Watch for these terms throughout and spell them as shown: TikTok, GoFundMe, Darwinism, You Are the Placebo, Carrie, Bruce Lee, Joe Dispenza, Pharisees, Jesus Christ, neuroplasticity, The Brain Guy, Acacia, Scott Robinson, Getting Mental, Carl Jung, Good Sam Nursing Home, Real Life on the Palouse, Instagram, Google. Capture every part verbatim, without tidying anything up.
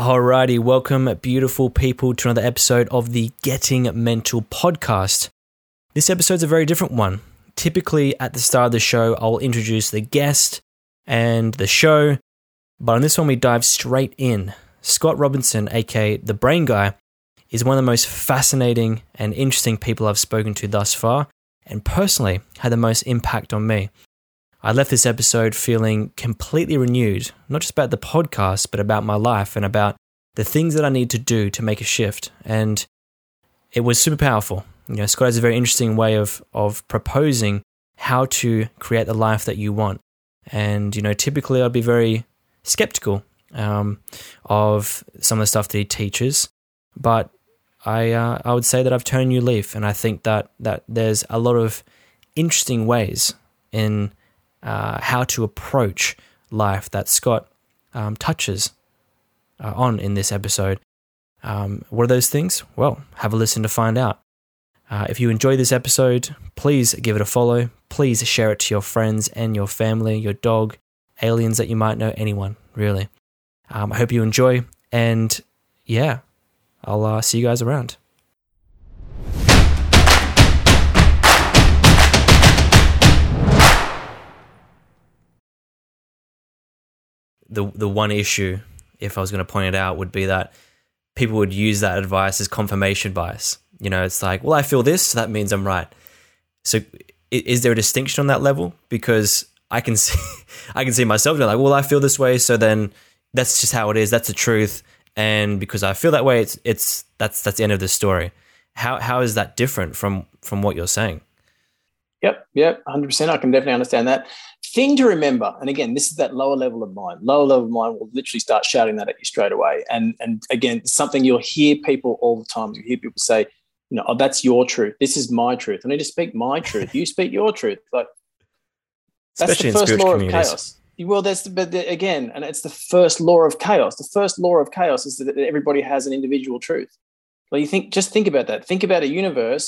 Alrighty, welcome beautiful people to another episode of the Getting Mental podcast. This episode's a very different one. Typically at the start of the show, I'll introduce the guest and the show, but on this one we dive straight in. Scott Robinson, aka The Brain Guy, is one of the most fascinating and interesting people I've spoken to thus far, and personally had the most impact on me. I left this episode feeling completely renewed, not just about the podcast, but about my life and about the things that I need to do to make a shift. And it was super powerful. You know, Scott has a very interesting way of of proposing how to create the life that you want. And, you know, typically I'd be very skeptical um, of some of the stuff that he teaches, but I uh, I would say that I've turned a new leaf, and I think that that there's a lot of interesting ways in Uh, how to approach life that Scott um, touches uh, on in this episode. Um, what are those things? Well, have a listen to find out. Uh, if you enjoyed this episode, please give it a follow. Please share it to your friends and your family, your dog, aliens that you might know, anyone, really. Um, I hope you enjoy, and yeah, I'll uh, see you guys around. The the one issue, if I was going to point it out, would be that people would use that advice as confirmation bias. You know, it's like, well, I feel this, so that means I'm right. So is there a distinction on that level? Because I can see I can see myself doing like, well, I feel this way, so then that's just how it is. That's the truth. And because I feel that way, it's it's that's that's the end of the story. How how is that different from from what you're saying? Yep, yep, one hundred percent. I can definitely understand that. Thing to remember, and again, this is that lower level of mind. Lower level of mind will literally start shouting that at you straight away. And and again, something you'll hear people all the time. You hear people say, you know, oh, that's your truth. This is my truth. I need to speak my truth. You speak your truth. Like, that's especially the first law of chaos. Well, that's the, but the, again, and it's the first law of chaos. The first law of chaos is that everybody has an individual truth. Well, you think, just think about that. Think about a universe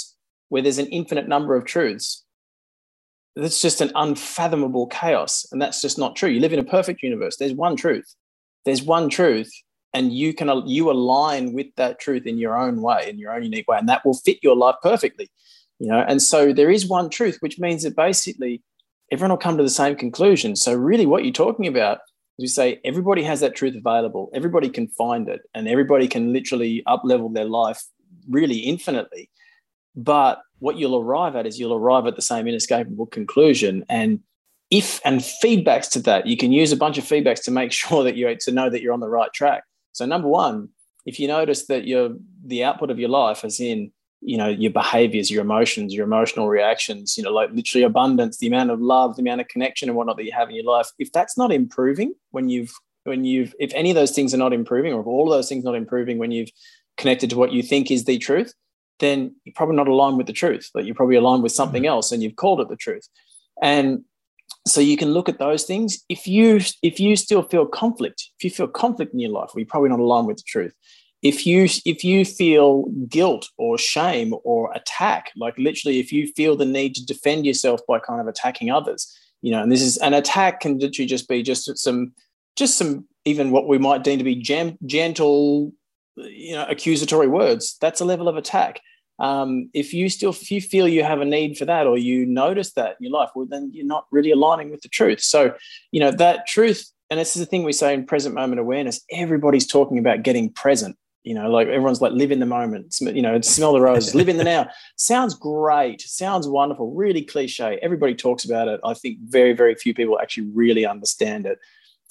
where there's an infinite number of truths. That's just an unfathomable chaos, and that's just not true. You live in a perfect universe. There's one truth. There's one truth, and you can you align with that truth in your own way, in your own unique way, and that will fit your life perfectly. You know, and so there is one truth, which means that basically everyone will come to the same conclusion. So really what you're talking about is you say everybody has that truth available. Everybody can find it, and everybody can literally up-level their life really infinitely. But what you'll arrive at is you'll arrive at the same inescapable conclusion. And if and feedbacks to that, you can use a bunch of feedbacks to make sure that you to know that you're on the right track. So number one, if you notice that you're the output of your life, as in, you know, your behaviors, your emotions, your emotional reactions, you know, like literally abundance, the amount of love, the amount of connection and whatnot that you have in your life, if that's not improving when you've when you've if any of those things are not improving, or if all of those things not improving when you've connected to what you think is the truth, then you're probably not aligned with the truth, but you're probably aligned with something else and you've called it the truth. And so you can look at those things. If you if you still feel conflict, if you feel conflict in your life, well, you're probably not aligned with the truth. If you if you feel guilt or shame or attack, like literally if you feel the need to defend yourself by kind of attacking others, you know, and this is an attack can literally just be just some, just some even what we might deem to be gem, gentle, you know, accusatory words. That's a level of attack. Um, if you still if you feel you have a need for that, or you notice that in your life, well, then you're not really aligning with the truth. So, you know, that truth, and this is the thing we say in present moment awareness, everybody's talking about getting present, you know, like everyone's like, live in the moment, you know, smell the roses, live in the now. Sounds great. Sounds wonderful. Really cliche. Everybody talks about it. I think very, very few people actually really understand it.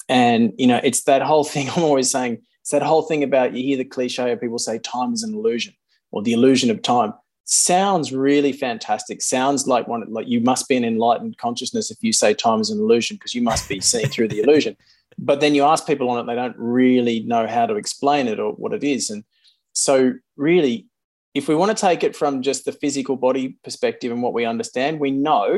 And, you know, it's that whole thing I'm always saying, it's that whole thing about you hear the cliche of people say time is an illusion. Or the illusion of time sounds really fantastic. Sounds like one, like you must be an enlightened consciousness if you say time is an illusion, because you must be seeing through the illusion. But then you ask people on it, they don't really know how to explain it or what it is. And so, really, if we want to take it from just the physical body perspective and what we understand, we know,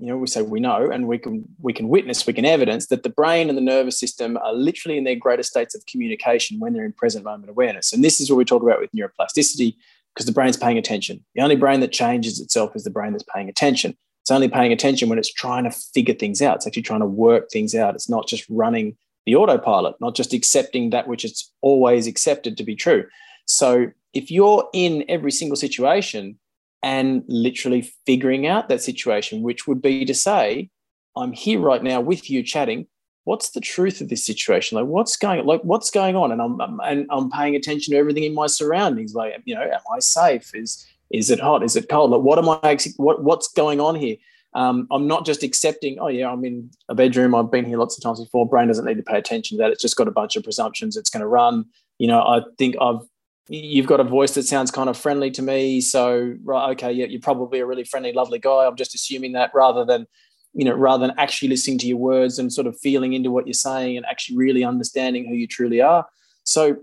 you know, we say we know, and we can we can witness, we can evidence that the brain and the nervous system are literally in their greatest states of communication when they're in present moment awareness. And this is what we talk about with neuroplasticity, because the brain's paying attention. The only brain that changes itself is the brain that's paying attention. It's only paying attention when it's trying to figure things out. It's actually trying to work things out. It's not just running the autopilot, not just accepting that which it's always accepted to be true. So if you're in every single situation and literally figuring out that situation, which would be to say, I'm here right now with you chatting, what's the truth of this situation? Like, what's going, like, what's going on? And I'm, I'm and I'm paying attention to everything in my surroundings. Like, you know, am I safe? Is is it hot? Is it cold? Like, what am I? What what's going on here? Um, I'm not just accepting. Oh yeah, I'm in a bedroom. I've been here lots of times before. Brain doesn't need to pay attention to that. It's just got a bunch of presumptions. It's going to run. You know, I think I've. You've got a voice that sounds kind of friendly to me. So right, okay, yeah, you're probably a really friendly, lovely guy. I'm just assuming that, rather than. you know, rather than actually listening to your words and sort of feeling into what you're saying and actually really understanding who you truly are. So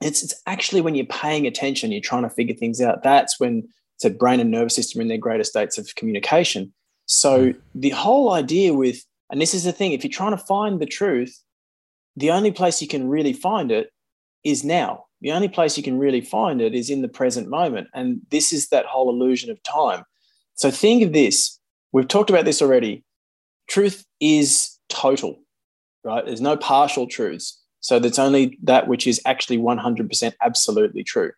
it's it's actually when you're paying attention, you're trying to figure things out. That's when the brain and nervous system are in their greater states of communication. So the whole idea with, and this is the thing, if you're trying to find the truth, the only place you can really find it is now. The only place you can really find it is in the present moment. And this is that whole illusion of time. So think of this. We've talked about this already. Truth is total, right? There's no partial truths. So that's only that which is actually one hundred percent absolutely true.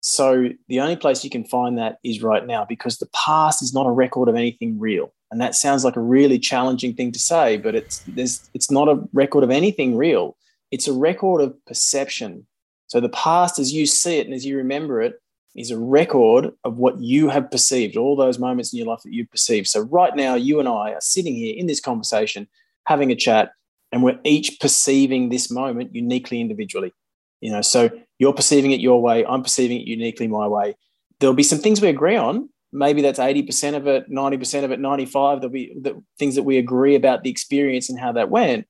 So the only place you can find that is right now, because the past is not a record of anything real. And that sounds like a really challenging thing to say, but it's there's, it's not a record of anything real. It's a record of perception. So the past, as you see it and as you remember it, is a record of what you have perceived, all those moments in your life that you've perceived. So right now, you and I are sitting here in this conversation, having a chat, and we're each perceiving this moment uniquely, individually. You know, so you're perceiving it your way, I'm perceiving it uniquely my way. There'll be some things we agree on. Maybe that's eighty percent of it, ninety percent of it, ninety-five. There'll be the things that we agree about the experience and how that went,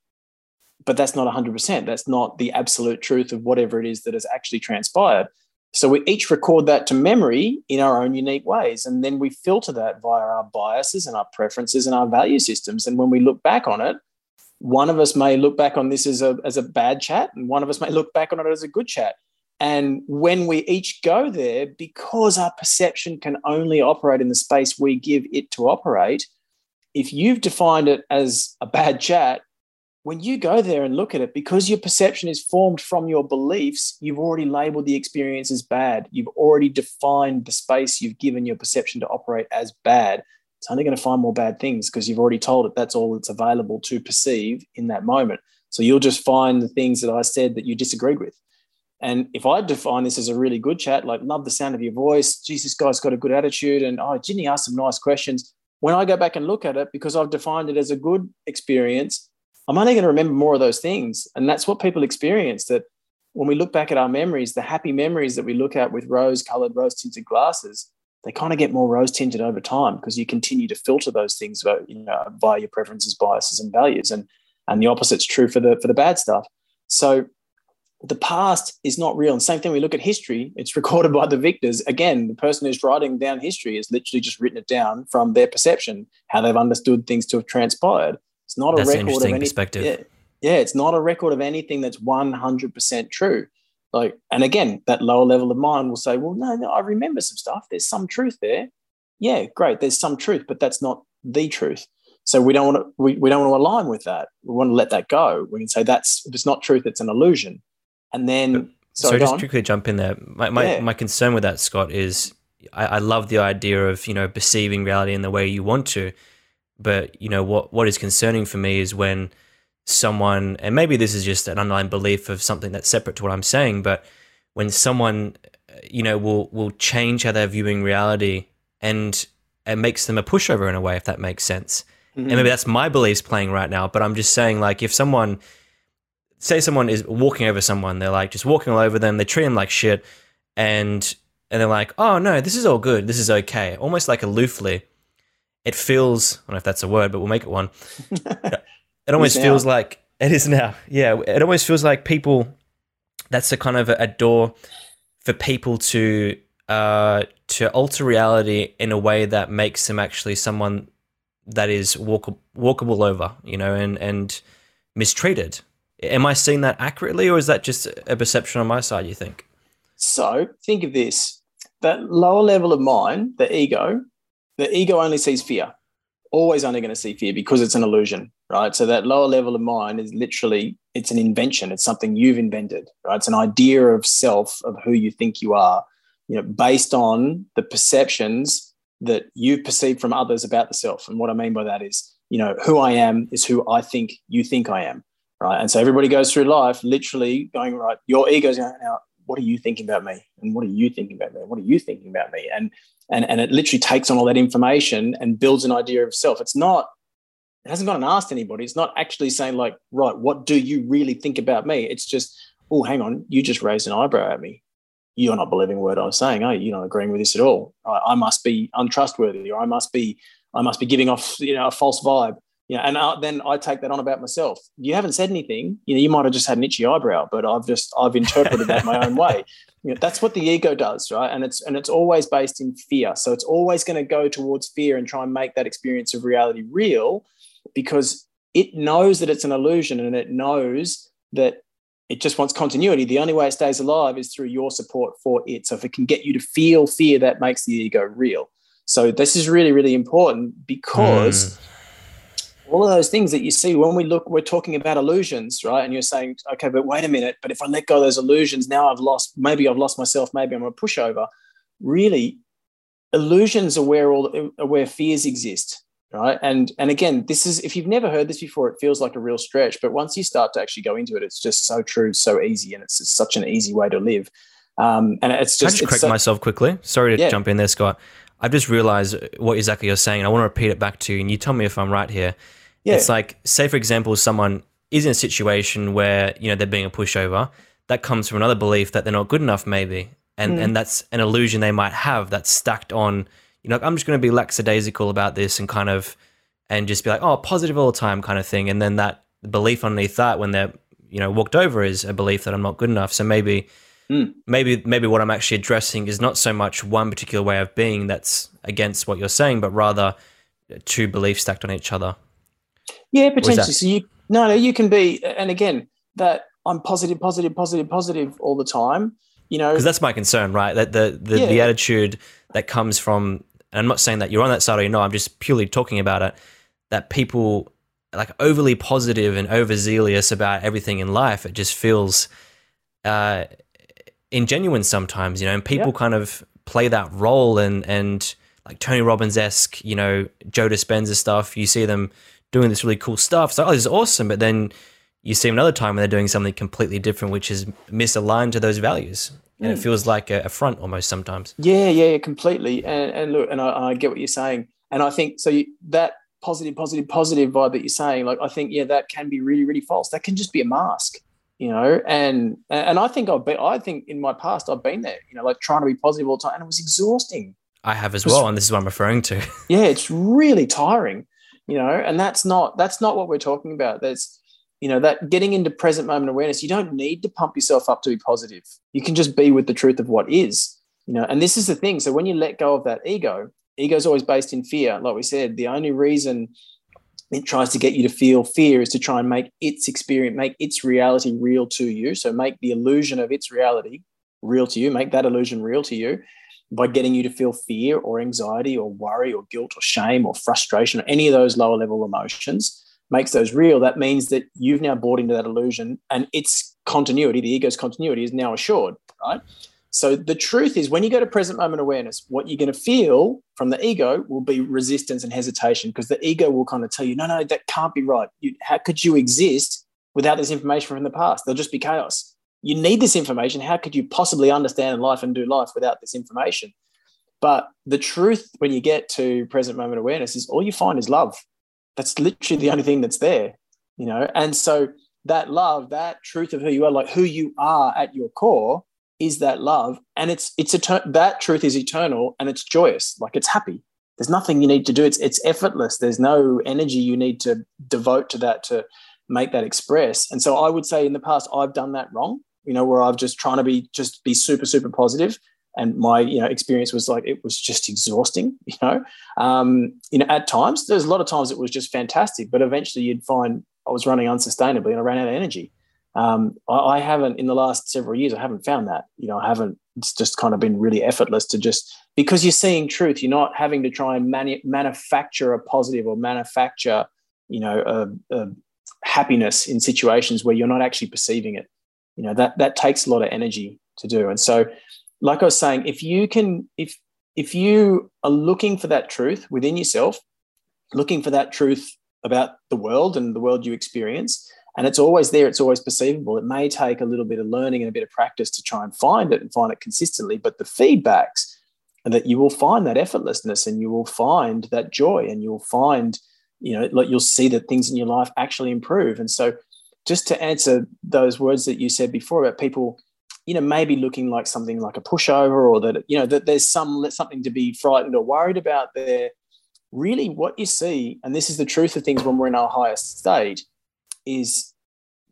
but that's not one hundred percent. That's not the absolute truth of whatever it is that has actually transpired. So we each record that to memory in our own unique ways. And then we filter that via our biases and our preferences and our value systems. And when we look back on it, one of us may look back on this as a, as a bad chat, and one of us may look back on it as a good chat. And when we each go there, because our perception can only operate in the space we give it to operate, if you've defined it as a bad chat, when you go there and look at it, because your perception is formed from your beliefs, you've already labeled the experience as bad. You've already defined the space you've given your perception to operate as bad. It's only going to find more bad things because you've already told it that's all that's available to perceive in that moment. So you'll just find the things that I said that you disagreed with. And if I define this as a really good chat, like, love the sound of your voice, Jesus, guy's got a good attitude, and oh, Ginny asked some nice questions. When I go back and look at it, because I've defined it as a good experience, I'm only going to remember more of those things. And that's what people experience, that when we look back at our memories, the happy memories that we look at with rose-coloured, rose-tinted glasses, they kind of get more rose-tinted over time because you continue to filter those things by, you know, by your preferences, biases, and values. And, and the opposite's true for the, for the bad stuff. So the past is not real. And same thing, we look at history, it's recorded by the victors. Again, the person who's writing down history has literally just written it down from their perception, how they've understood things to have transpired. It's not that's a record of any perspective. Yeah, yeah, it's not a record of anything that's one hundred percent true. Like, and again, that lower level of mind will say, well, no, no, I remember some stuff. There's some truth there. Yeah, great. There's some truth, but that's not the truth. So we don't want to, we, we don't want to align with that. We want to let that go. We can say that's, if it's not truth, it's an illusion. And then, but, sorry, sorry, just Don. Quickly jump in there. My my, yeah. my concern with that, Scott, is I, I love the idea of, you know, perceiving reality in the way you want to. But, you know, what, what is concerning for me is when someone, and maybe this is just an underlying belief of something that's separate to what I'm saying, but when someone, you know, will will change how they're viewing reality, and it makes them a pushover in a way, if that makes sense. Mm-hmm. And maybe that's my beliefs playing right now, but I'm just saying, like, if someone, say someone is walking over someone, they're like just walking all over them, they treat them like shit, and and they're like, oh, no, this is all good, this is okay, almost like aloofly. It feels, I don't know if that's a word, but we'll make it one. It almost feels like, it is now. Yeah, it almost feels like people, that's a kind of a door for people to uh, to alter reality in a way that makes them actually someone that is walk- walkable over, you know, and, and mistreated. Am I seeing that accurately, or is that just a perception on my side, you think? So think of this, that lower level of mind, the ego, The ego only sees fear, always only going to see fear because it's an illusion, right? So that lower level of mind is literally, it's an invention. It's something you've invented, right? It's an idea of self, of who you think you are, you know, based on the perceptions that you perceive from others about the self. And what I mean by that is, you know, who I am is who I think you think I am, right? And so everybody goes through life literally going, right, your ego's going, now, what are you thinking about me? And what are you thinking about me? What are you thinking about me? And and and it literally takes on all that information and builds an idea of self. It's not, it hasn't gone and asked anybody. It's not actually saying like, right, what do you really think about me? It's just, oh, hang on, you just raised an eyebrow at me. You're not believing a word I was saying, are you? You're not agreeing with this at all. I, I must be untrustworthy, or I must be, I must be giving off, you know, a false vibe. You know, and I, then I take that on about myself. You haven't said anything. You know, you might have just had an itchy eyebrow, but I've just I've interpreted that my own way. You know, that's what the ego does, right? And it's and it's always based in fear. So it's always going to go towards fear and try and make that experience of reality real, because it knows that it's an illusion, and it knows that it just wants continuity. The only way it stays alive is through your support for it. So if it can get you to feel fear, that makes the ego real. So this is really, really important, because mm. all of those things that you see when we look, we're talking about illusions, right? And you're saying, okay, but wait a minute, but if I let go of those illusions, now I've lost, maybe I've lost myself, maybe I'm a pushover. Really, illusions are where all, are where fears exist. Right. And and again, this is, if you've never heard this before, it feels like a real stretch. But once you start to actually go into it, it's just so true, so easy. And it's just such an easy way to live. Um, and it's just. Can I just correct so- myself quickly? Sorry to yeah. jump in there, Scott. I've just realized what exactly you're saying. And I want to repeat it back to you. And you tell me if I'm right here. Yeah. It's like, say, for example, someone is in a situation where, you know, they're being a pushover. That comes from another belief that they're not good enough, maybe. And, mm. and that's an illusion they might have that's stacked on. You know, I'm just going to be lackadaisical about this and kind of, and just be like, oh, positive all the time kind of thing. And then that belief underneath that, when they're, you know, walked over, is a belief that I'm not good enough. So maybe, mm. maybe, maybe what I'm actually addressing is not so much one particular way of being that's against what you're saying, but rather two beliefs stacked on each other. Yeah, potentially. So you, no, no, you can be, and again, that I'm positive, positive, positive, positive all the time. You know, because that's my concern, right? That the the, yeah. the attitude that comes from. And I'm not saying that you're on that side or you're not, I'm just purely talking about it, that people are like overly positive and overzealous about everything in life. It just feels uh, ingenuine sometimes, you know, and people yeah. kind of play that role and, and like Tony Robbins-esque, you know, Joe Dispenza stuff, you see them doing this really cool stuff. So, oh, this is awesome. But then you see them another time when they're doing something completely different, which is misaligned to those values. And it feels like a front almost sometimes. Yeah, yeah, completely. And, and look, and I, and I get what you're saying. And I think so you, that positive, positive, positive vibe that you're saying, like I think, yeah, that can be really, really false. That can just be a mask, you know. And and I think I've been, I think in my past I've been there, you know, like trying to be positive all the time, and it was exhausting. I have as was, well, and this is what I'm referring to. Yeah, it's really tiring, you know. And that's not that's not what we're talking about. There's You know, that getting into present moment awareness, you don't need to pump yourself up to be positive. You can just be with the truth of what is, you know, and this is the thing. So when you let go of that ego, ego is always based in fear. Like we said, the only reason it tries to get you to feel fear is to try and make its experience, make its reality real to you. So make the illusion of its reality real to you, make that illusion real to you by getting you to feel fear or anxiety or worry or guilt or shame or frustration or any of those lower level emotions. Makes those real, that means that you've now bought into that illusion, and its continuity, the ego's continuity, is now assured, right? So the truth is, when you go to present moment awareness, what you're going to feel from the ego will be resistance and hesitation, because the ego will kind of tell you, no, no, that can't be right. You, how could you exist without this information from the past? There'll just be chaos. You need this information. How could you possibly understand life and do life without this information? But the truth, when you get to present moment awareness, is all you find is love. That's literally the only thing that's there, you know? And so that love, that truth of who you are, like who you are at your core, is that love. And it's, it's, etern- that truth is eternal, and it's joyous. Like it's happy. There's nothing you need to do. It's, it's effortless. There's no energy you need to devote to that, to make that express. And so I would say in the past, I've done that wrong, you know, where I've just trying to be, just be super, super positive. And my, you know, experience was like, it was just exhausting, you know, um, you know, at times. There's a lot of times it was just fantastic, but eventually you'd find I was running unsustainably and I ran out of energy. Um, I, I haven't in the last several years, I haven't found that, you know, I haven't, it's just kind of been really effortless to just, because you're seeing truth, you're not having to try and manu- manufacture a positive or manufacture you know, a, a happiness in situations where you're not actually perceiving it. You know, that that takes a lot of energy to do. And so, like I was saying, if you can, if if you are looking for that truth within yourself, looking for that truth about the world and the world you experience, and it's always there, it's always perceivable. It may take a little bit of learning and a bit of practice to try and find it and find it consistently, but the feedbacks are that you will find that effortlessness, and you will find that joy, and you'll find, you know, like you'll see that things in your life actually improve. And so, just to answer those words that you said before about people, you know, maybe looking like something like a pushover, or that, you know, that there's some something to be frightened or worried about there. Really, what you see, and this is the truth of things when we're in our highest state, is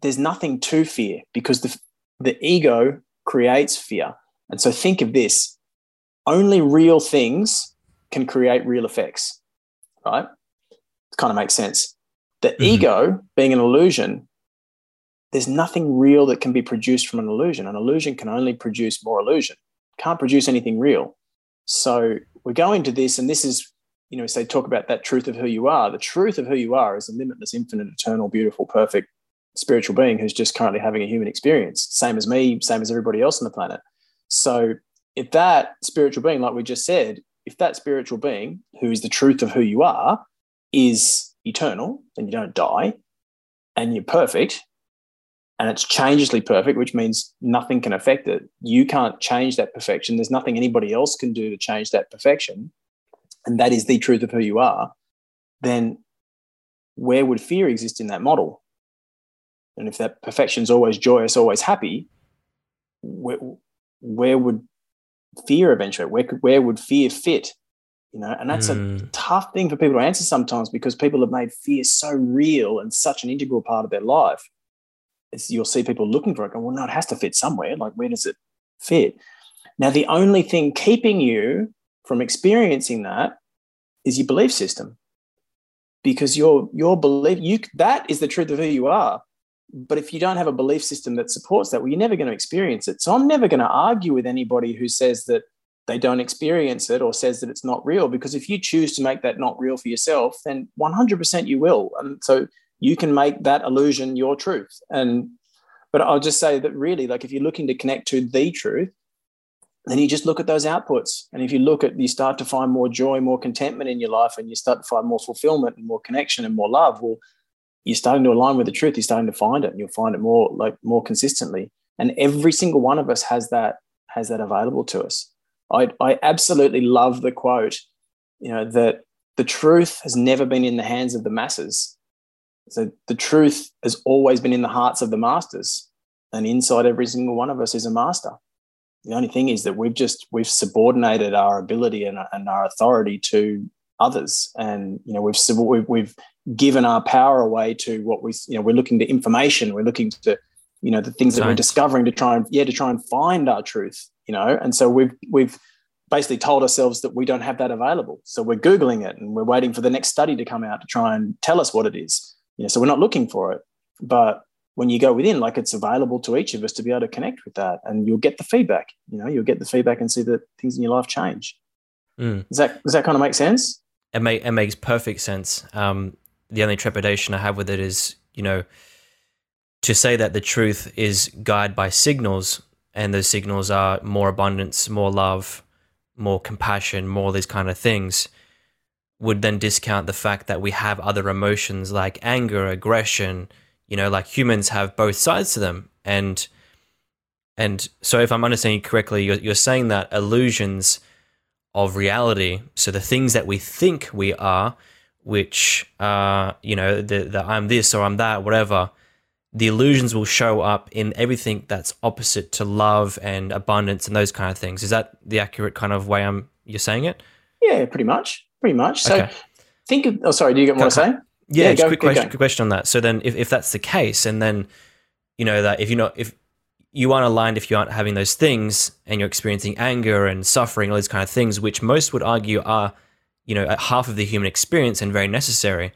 there's nothing to fear, because the the ego creates fear. And so think of this: only real things can create real effects, right? It kind of makes sense. The mm-hmm. ego being an illusion, there's nothing real that can be produced from an illusion. An illusion can only produce more illusion. Can't produce anything real. So we're going to this, and this is, you know, say, talk about that truth of who you are. The truth of who you are is a limitless, infinite, eternal, beautiful, perfect spiritual being who's just currently having a human experience, same as me, same as everybody else on the planet. So if that spiritual being, like we just said, if that spiritual being, who is the truth of who you are, is eternal, and you don't die, and you're perfect, and it's changelessly perfect, which means nothing can affect it. You can't change that perfection. There's nothing anybody else can do to change that perfection. And that is the truth of who you are. Then where would fear exist in that model? And if that perfection is always joyous, always happy, where, where would fear eventually, where, could, where would fear fit? You know, and that's mm. a tough thing for people to answer sometimes, because people have made fear so real and such an integral part of their life. It's, you'll see people looking for it, going, well, no, it has to fit somewhere. Like, where does it fit? Now, the only thing keeping you from experiencing that is your belief system, because your your belief you that is the truth of who you are. But if you don't have a belief system that supports that, well, you're never going to experience it. So I'm never going to argue with anybody who says that they don't experience it or says that it's not real, because if you choose to make that not real for yourself, then one hundred percent you will. And so you can make that illusion your truth. And but I'll just say that really, like, if you're looking to connect to the truth, then you just look at those outputs. And if you look at, you start to find more joy, more contentment in your life, and you start to find more fulfillment and more connection and more love, well, you're starting to align with the truth. You're starting to find it, and you'll find it more, like, more consistently. And every single one of us has that, has that available to us. I, I absolutely love the quote, you know, that the truth has never been in the hands of the masses. So the truth has always been in the hearts of the masters, and inside every single one of us is a master. The only thing is that we've just, we've subordinated our ability and, and our authority to others. And, you know, we've, we've, we've given our power away to what we, you know, we're looking to information. We're looking to, you know, the things Science. that we're discovering to try and, yeah, to try and find our truth, you know. And so we've, we've basically told ourselves that we don't have that available. So we're Googling it, and we're waiting for the next study to come out to try and tell us what it is. You know, so we're not looking for it. But when you go within, like, it's available to each of us to be able to connect with that, and you'll get the feedback. You know, you'll get the feedback and see that things in your life change. Mm. Does that does that kind of make sense? It make, it makes perfect sense. Um, the only trepidation I have with it is, you know, to say that the truth is guided by signals, and those signals are more abundance, more love, more compassion, more these kind of things, would then discount the fact that we have other emotions like anger, aggression. You know, like, humans have both sides to them. And and so if I'm understanding you correctly, you're, you're saying that illusions of reality, so the things that we think we are, which, uh, you know, the, the I'm this or I'm that, whatever, the illusions will show up in everything that's opposite to love and abundance and those kind of things. Is that the accurate kind of way I'm you're saying it? Yeah, pretty much. Pretty much. So okay. think of, oh, sorry, do you get more to say? Yeah, yeah, just go, quick, question, quick question on that. So then if, if that's the case, and then, you know, that if you're not, if you aren't aligned, if you aren't having those things, and you're experiencing anger and suffering, all these kind of things, which most would argue are, you know, half of the human experience and very necessary.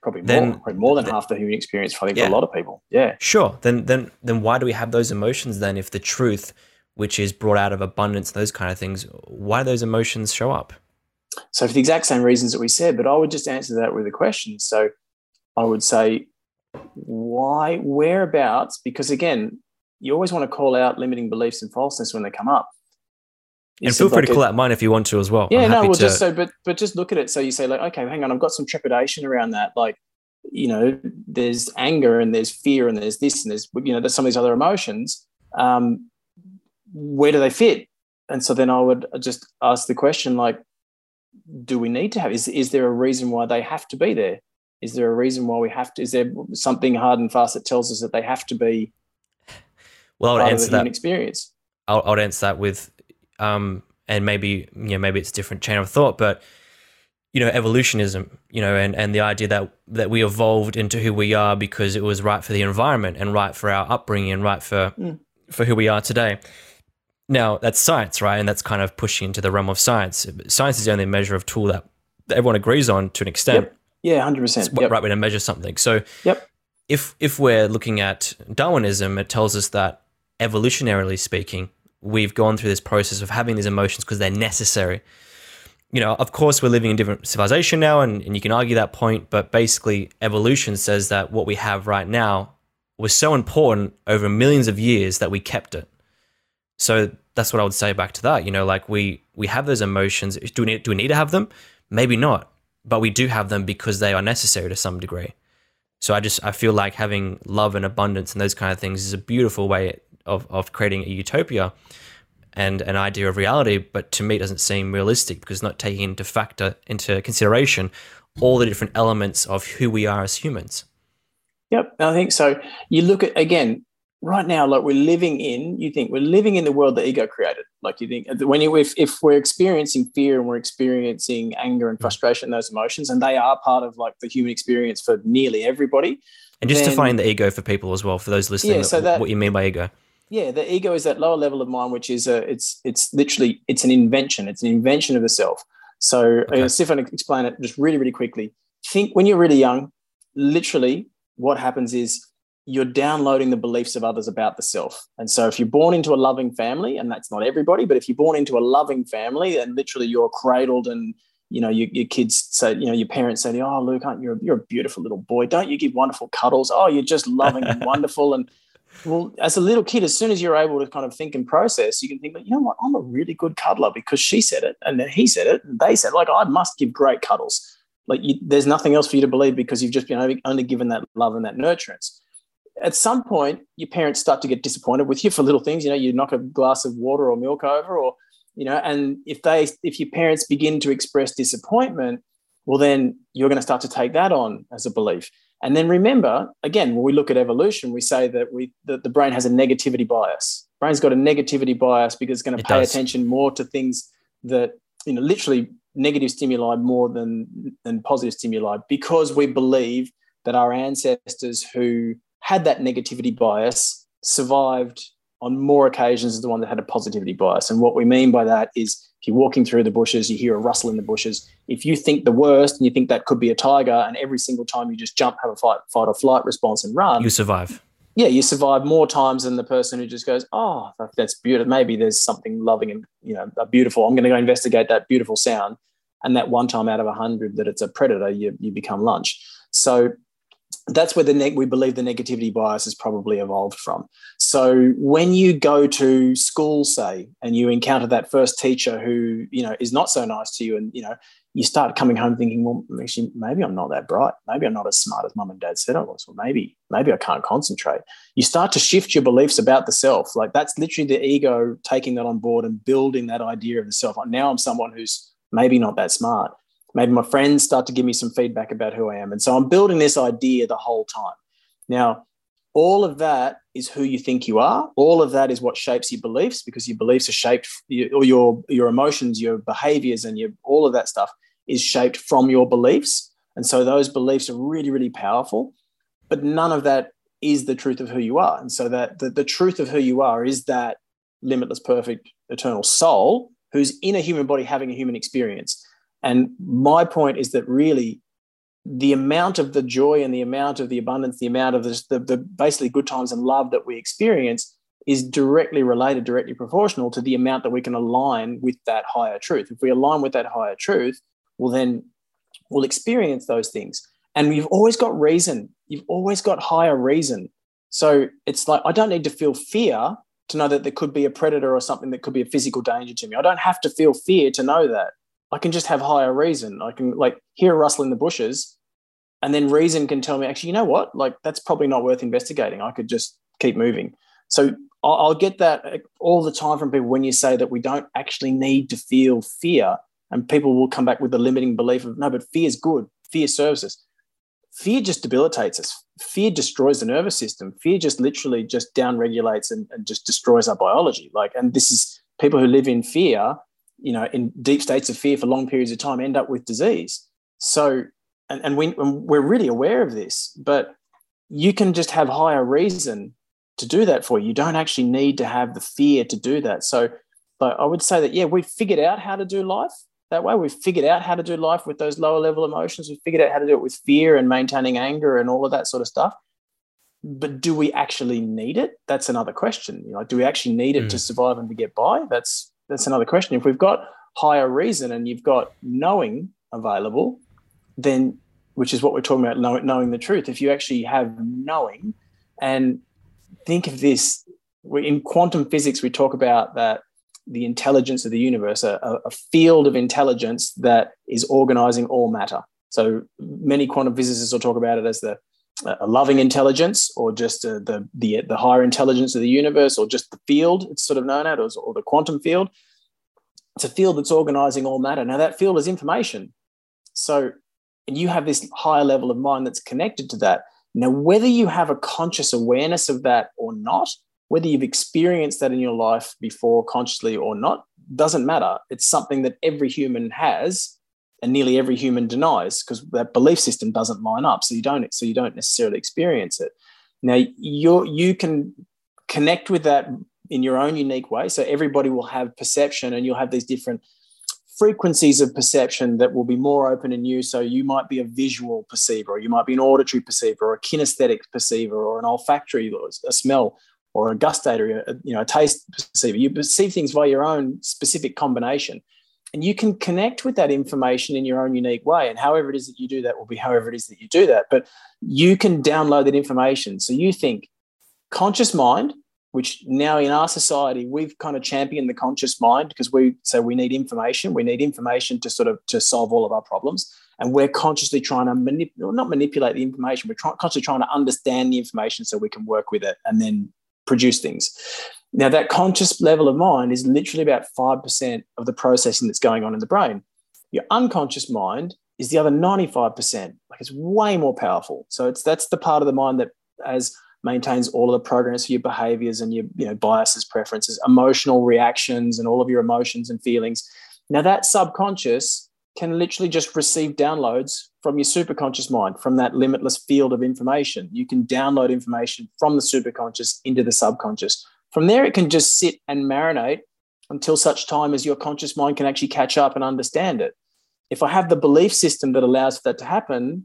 Probably then, more, probably more than th- half the human experience, probably yeah, for a lot of people. Yeah. Sure. Then, then, then why do we have those emotions then, if the truth, which is brought out of abundance, those kind of things, why do those emotions show up? So for the exact same reasons that we said, but I would just answer that with a question. So I would say, why, whereabouts? Because again, you always want to call out limiting beliefs and falseness when they come up. You and feel free like to call out mine if you want to as well. Yeah, I'm no, happy well, to... just so, but but just look at it. So you say like, okay, hang on, I've got some trepidation around that. Like, you know, there's anger and there's fear and there's this and there's, you know, there's some of these other emotions. Um, where do they fit? And so then I would just ask the question like, do we need to have, is is there a reason why they have to be there? Is there a reason why we have to, is there something hard and fast that tells us that they have to be well, I would part answer of the human that. experience? I'll, I'll answer that with, um, and maybe, you know, maybe it's a different chain of thought, but, you know, evolutionism, you know, and, and the idea that, that we evolved into who we are because it was right for the environment and right for our upbringing and right for, mm. for who we are today. Now, that's science, right? And that's kind of pushing into the realm of science. Science is the only measure of tool that everyone agrees on to an extent. Yep. Yeah, one hundred percent. Yep. Right way to measure something. So yep. if if we're looking at Darwinism, it tells us that evolutionarily speaking, we've gone through this process of having these emotions because they're necessary. You know, of course, we're living in different civilization now, and, and you can argue that point, but basically evolution says that what we have right now was so important over millions of years that we kept it. So that's what I would say back to that. You know, like we we have those emotions. Do we need, do we need to have them? Maybe not. But we do have them because they are necessary to some degree. So I just, I feel like having love and abundance and those kind of things is a beautiful way of, of creating a utopia and an idea of reality, but to me it doesn't seem realistic because it's not taking into factor, into consideration all the different elements of who we are as humans. Yep, I think so. You look at, again, right now, like we're living in, you think we're living in the world that ego created. Like you think when you, if, if we're experiencing fear and we're experiencing anger and frustration, those emotions, and they are part of like the human experience for nearly everybody. And just then, defining the ego for people as well, for those listening, yeah, so that, what you mean by ego. Yeah, the ego is that lower level of mind, which is a, it's, it's literally, it's an invention. It's an invention of the self. So okay. I'm going to see if I can explain it just really, really quickly. Think when you're really young, literally what happens is, you're downloading the beliefs of others about the self. And so if you're born into a loving family, and that's not everybody, but if you're born into a loving family and literally you're cradled and, you know, your, your kids say, you know, your parents say, oh, Luke, aren't you, you're a beautiful little boy. Don't you give wonderful cuddles? Oh, you're just loving and wonderful. And well, as a little kid, as soon as you're able to kind of think and process, you can think, you know what, I'm a really good cuddler because she said it and then he said it and they said, like, I must give great cuddles. Like you, there's nothing else for you to believe because you've just been only, only given that love and that nurturance. At some point, your parents start to get disappointed with you for little things. You know, you knock a glass of water or milk over, or you know, and if they, if your parents begin to express disappointment, well, then you're going to start to take that on as a belief. And then remember, again, when we look at evolution, we say that we that the brain has a negativity bias. Brain's got a negativity bias because it's going to it pay does. attention more to things that, you know, literally negative stimuli more than than positive stimuli because we believe that our ancestors who had that negativity bias survived on more occasions as the one that had a positivity bias. And what we mean by that is if you're walking through the bushes, you hear a rustle in the bushes. If you think the worst and you think that could be a tiger and every single time you just jump, have a fight, fight or flight response and run. You survive. Yeah, you survive more times than the person who just goes, oh, that's beautiful. Maybe there's something loving and, you know, beautiful. I'm going to go investigate that beautiful sound. And that one time out of a hundred that it's a predator, you, you become lunch. So that's where the neg- we believe the negativity bias has probably evolved from. So when you go to school, say, and you encounter that first teacher who, you know, is not so nice to you and, you know, you start coming home thinking, well, actually, maybe I'm not that bright. Maybe I'm not as smart as mum and dad said I was. Well, maybe, maybe I can't concentrate. You start to shift your beliefs about the self. Like that's literally the ego taking that on board and building that idea of the self. Like now I'm someone who's maybe not that smart. Maybe my friends start to give me some feedback about who I am. And so I'm building this idea the whole time. Now, all of that is who you think you are. All of that is what shapes your beliefs because your beliefs are shaped, or your, your emotions, your behaviors, and your all of that stuff is shaped from your beliefs. And so those beliefs are really, really powerful. But none of that is the truth of who you are. And so that the, the truth of who you are is that limitless, perfect, eternal soul who's in a human body having a human experience. And my point is that really the amount of the joy and the amount of the abundance, the amount of the, the, the basically good times and love that we experience is directly related, directly proportional to the amount that we can align with that higher truth. If we align with that higher truth, well, then we'll experience those things. And you've always got reason. You've always got higher reason. So it's like, I don't need to feel fear to know that there could be a predator or something that could be a physical danger to me. I don't have to feel fear to know that. I can just have higher reason. I can like hear a rustle in the bushes, and then reason can tell me, actually, you know what? Like, that's probably not worth investigating. I could just keep moving. So I'll get that all the time from people when you say that we don't actually need to feel fear, and people will come back with the limiting belief of, no, but fear is good. Fear serves us. Fear just debilitates us. Fear destroys the nervous system. Fear just literally just downregulates and, and just destroys our biology. Like, and this is people who live in fear, you know, in deep states of fear for long periods of time, end up with disease. So, and, and, we, and we're really aware of this, but you can just have higher reason to do that for you. You don't actually need to have the fear to do that. So, but I would say that, yeah, we've figured out how to do life that way. We've figured out how to do life with those lower level emotions. We've figured out how to do it with fear and maintaining anger and all of that sort of stuff. But do we actually need it? That's another question. You know, do we actually need it mm. to survive and to get by? That's, that's another question. If we've got higher reason and you've got knowing available, then, which is what we're talking about, know, knowing the truth. If you actually have knowing, and think of this, we, in quantum physics, we talk about that the intelligence of the universe, a, a field of intelligence that is organizing all matter. So many quantum physicists will talk about it as the a loving intelligence, or just a, the, the the higher intelligence of the universe, or just the field it's sort of known as, or the quantum field. It's a field that's organizing all matter. Now that field is information. So, and you have this higher level of mind that's connected to that. Now, whether you have a conscious awareness of that or not, whether you've experienced that in your life before consciously or not, doesn't matter. It's something that every human has, and nearly every human denies, because that belief system doesn't line up. So you don't, so you don't necessarily experience it. Now you you can connect with that in your own unique way. So everybody will have perception, and you'll have these different frequencies of perception that will be more open in you. So you might be a visual perceiver, or you might be an auditory perceiver, or a kinesthetic perceiver, or an olfactory, or a smell, or a gustator, you know, a taste perceiver. You perceive things by your own specific combination, and you can connect with that information in your own unique way. And however it is that you do that will be however it is that you do that, but you can download that information. So you think conscious mind, which now in our society, we've kind of championed the conscious mind, because we say so we need information. We need information to sort of to solve all of our problems. And we're consciously trying to manipulate, not manipulate the information. We're try- constantly trying to understand the information so we can work with it and then produce things. Now, that conscious level of mind is literally about five percent of the processing that's going on in the brain. Your unconscious mind is the other ninety-five percent. Like, it's way more powerful. So it's that's the part of the mind that as maintains all of the programs for your behaviors and your you know, biases, preferences, emotional reactions, and all of your emotions and feelings. Now, that subconscious can literally just receive downloads from your superconscious mind, from that limitless field of information. You can download information from the superconscious into the subconscious. From there, it can just sit and marinate until such time as your conscious mind can actually catch up and understand it. If I have the belief system that allows for that to happen,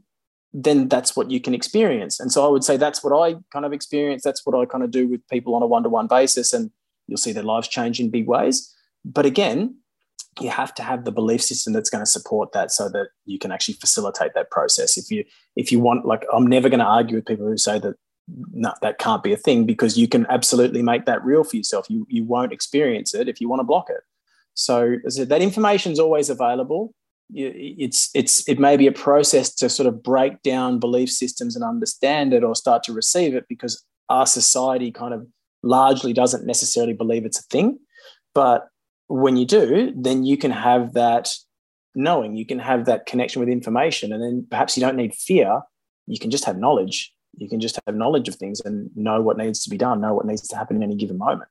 then that's what you can experience. And so I would say that's what I kind of experience. That's what I kind of do with people on a one-to-one basis, and you'll see their lives change in big ways. But again, you have to have the belief system that's going to support that so that you can actually facilitate that process. If you if you want, like, I'm never going to argue with people who say that, no, that can't be a thing, because you can absolutely make that real for yourself. You you won't experience it if you want to block it. So, so that information is always available. It's it's it may be a process to sort of break down belief systems and understand it, or start to receive it, because our society kind of largely doesn't necessarily believe it's a thing. But when you do, then you can have that knowing, you can have that connection with information, and then perhaps you don't need fear. You can just have knowledge. You can just have knowledge of things and know what needs to be done, know what needs to happen in any given moment.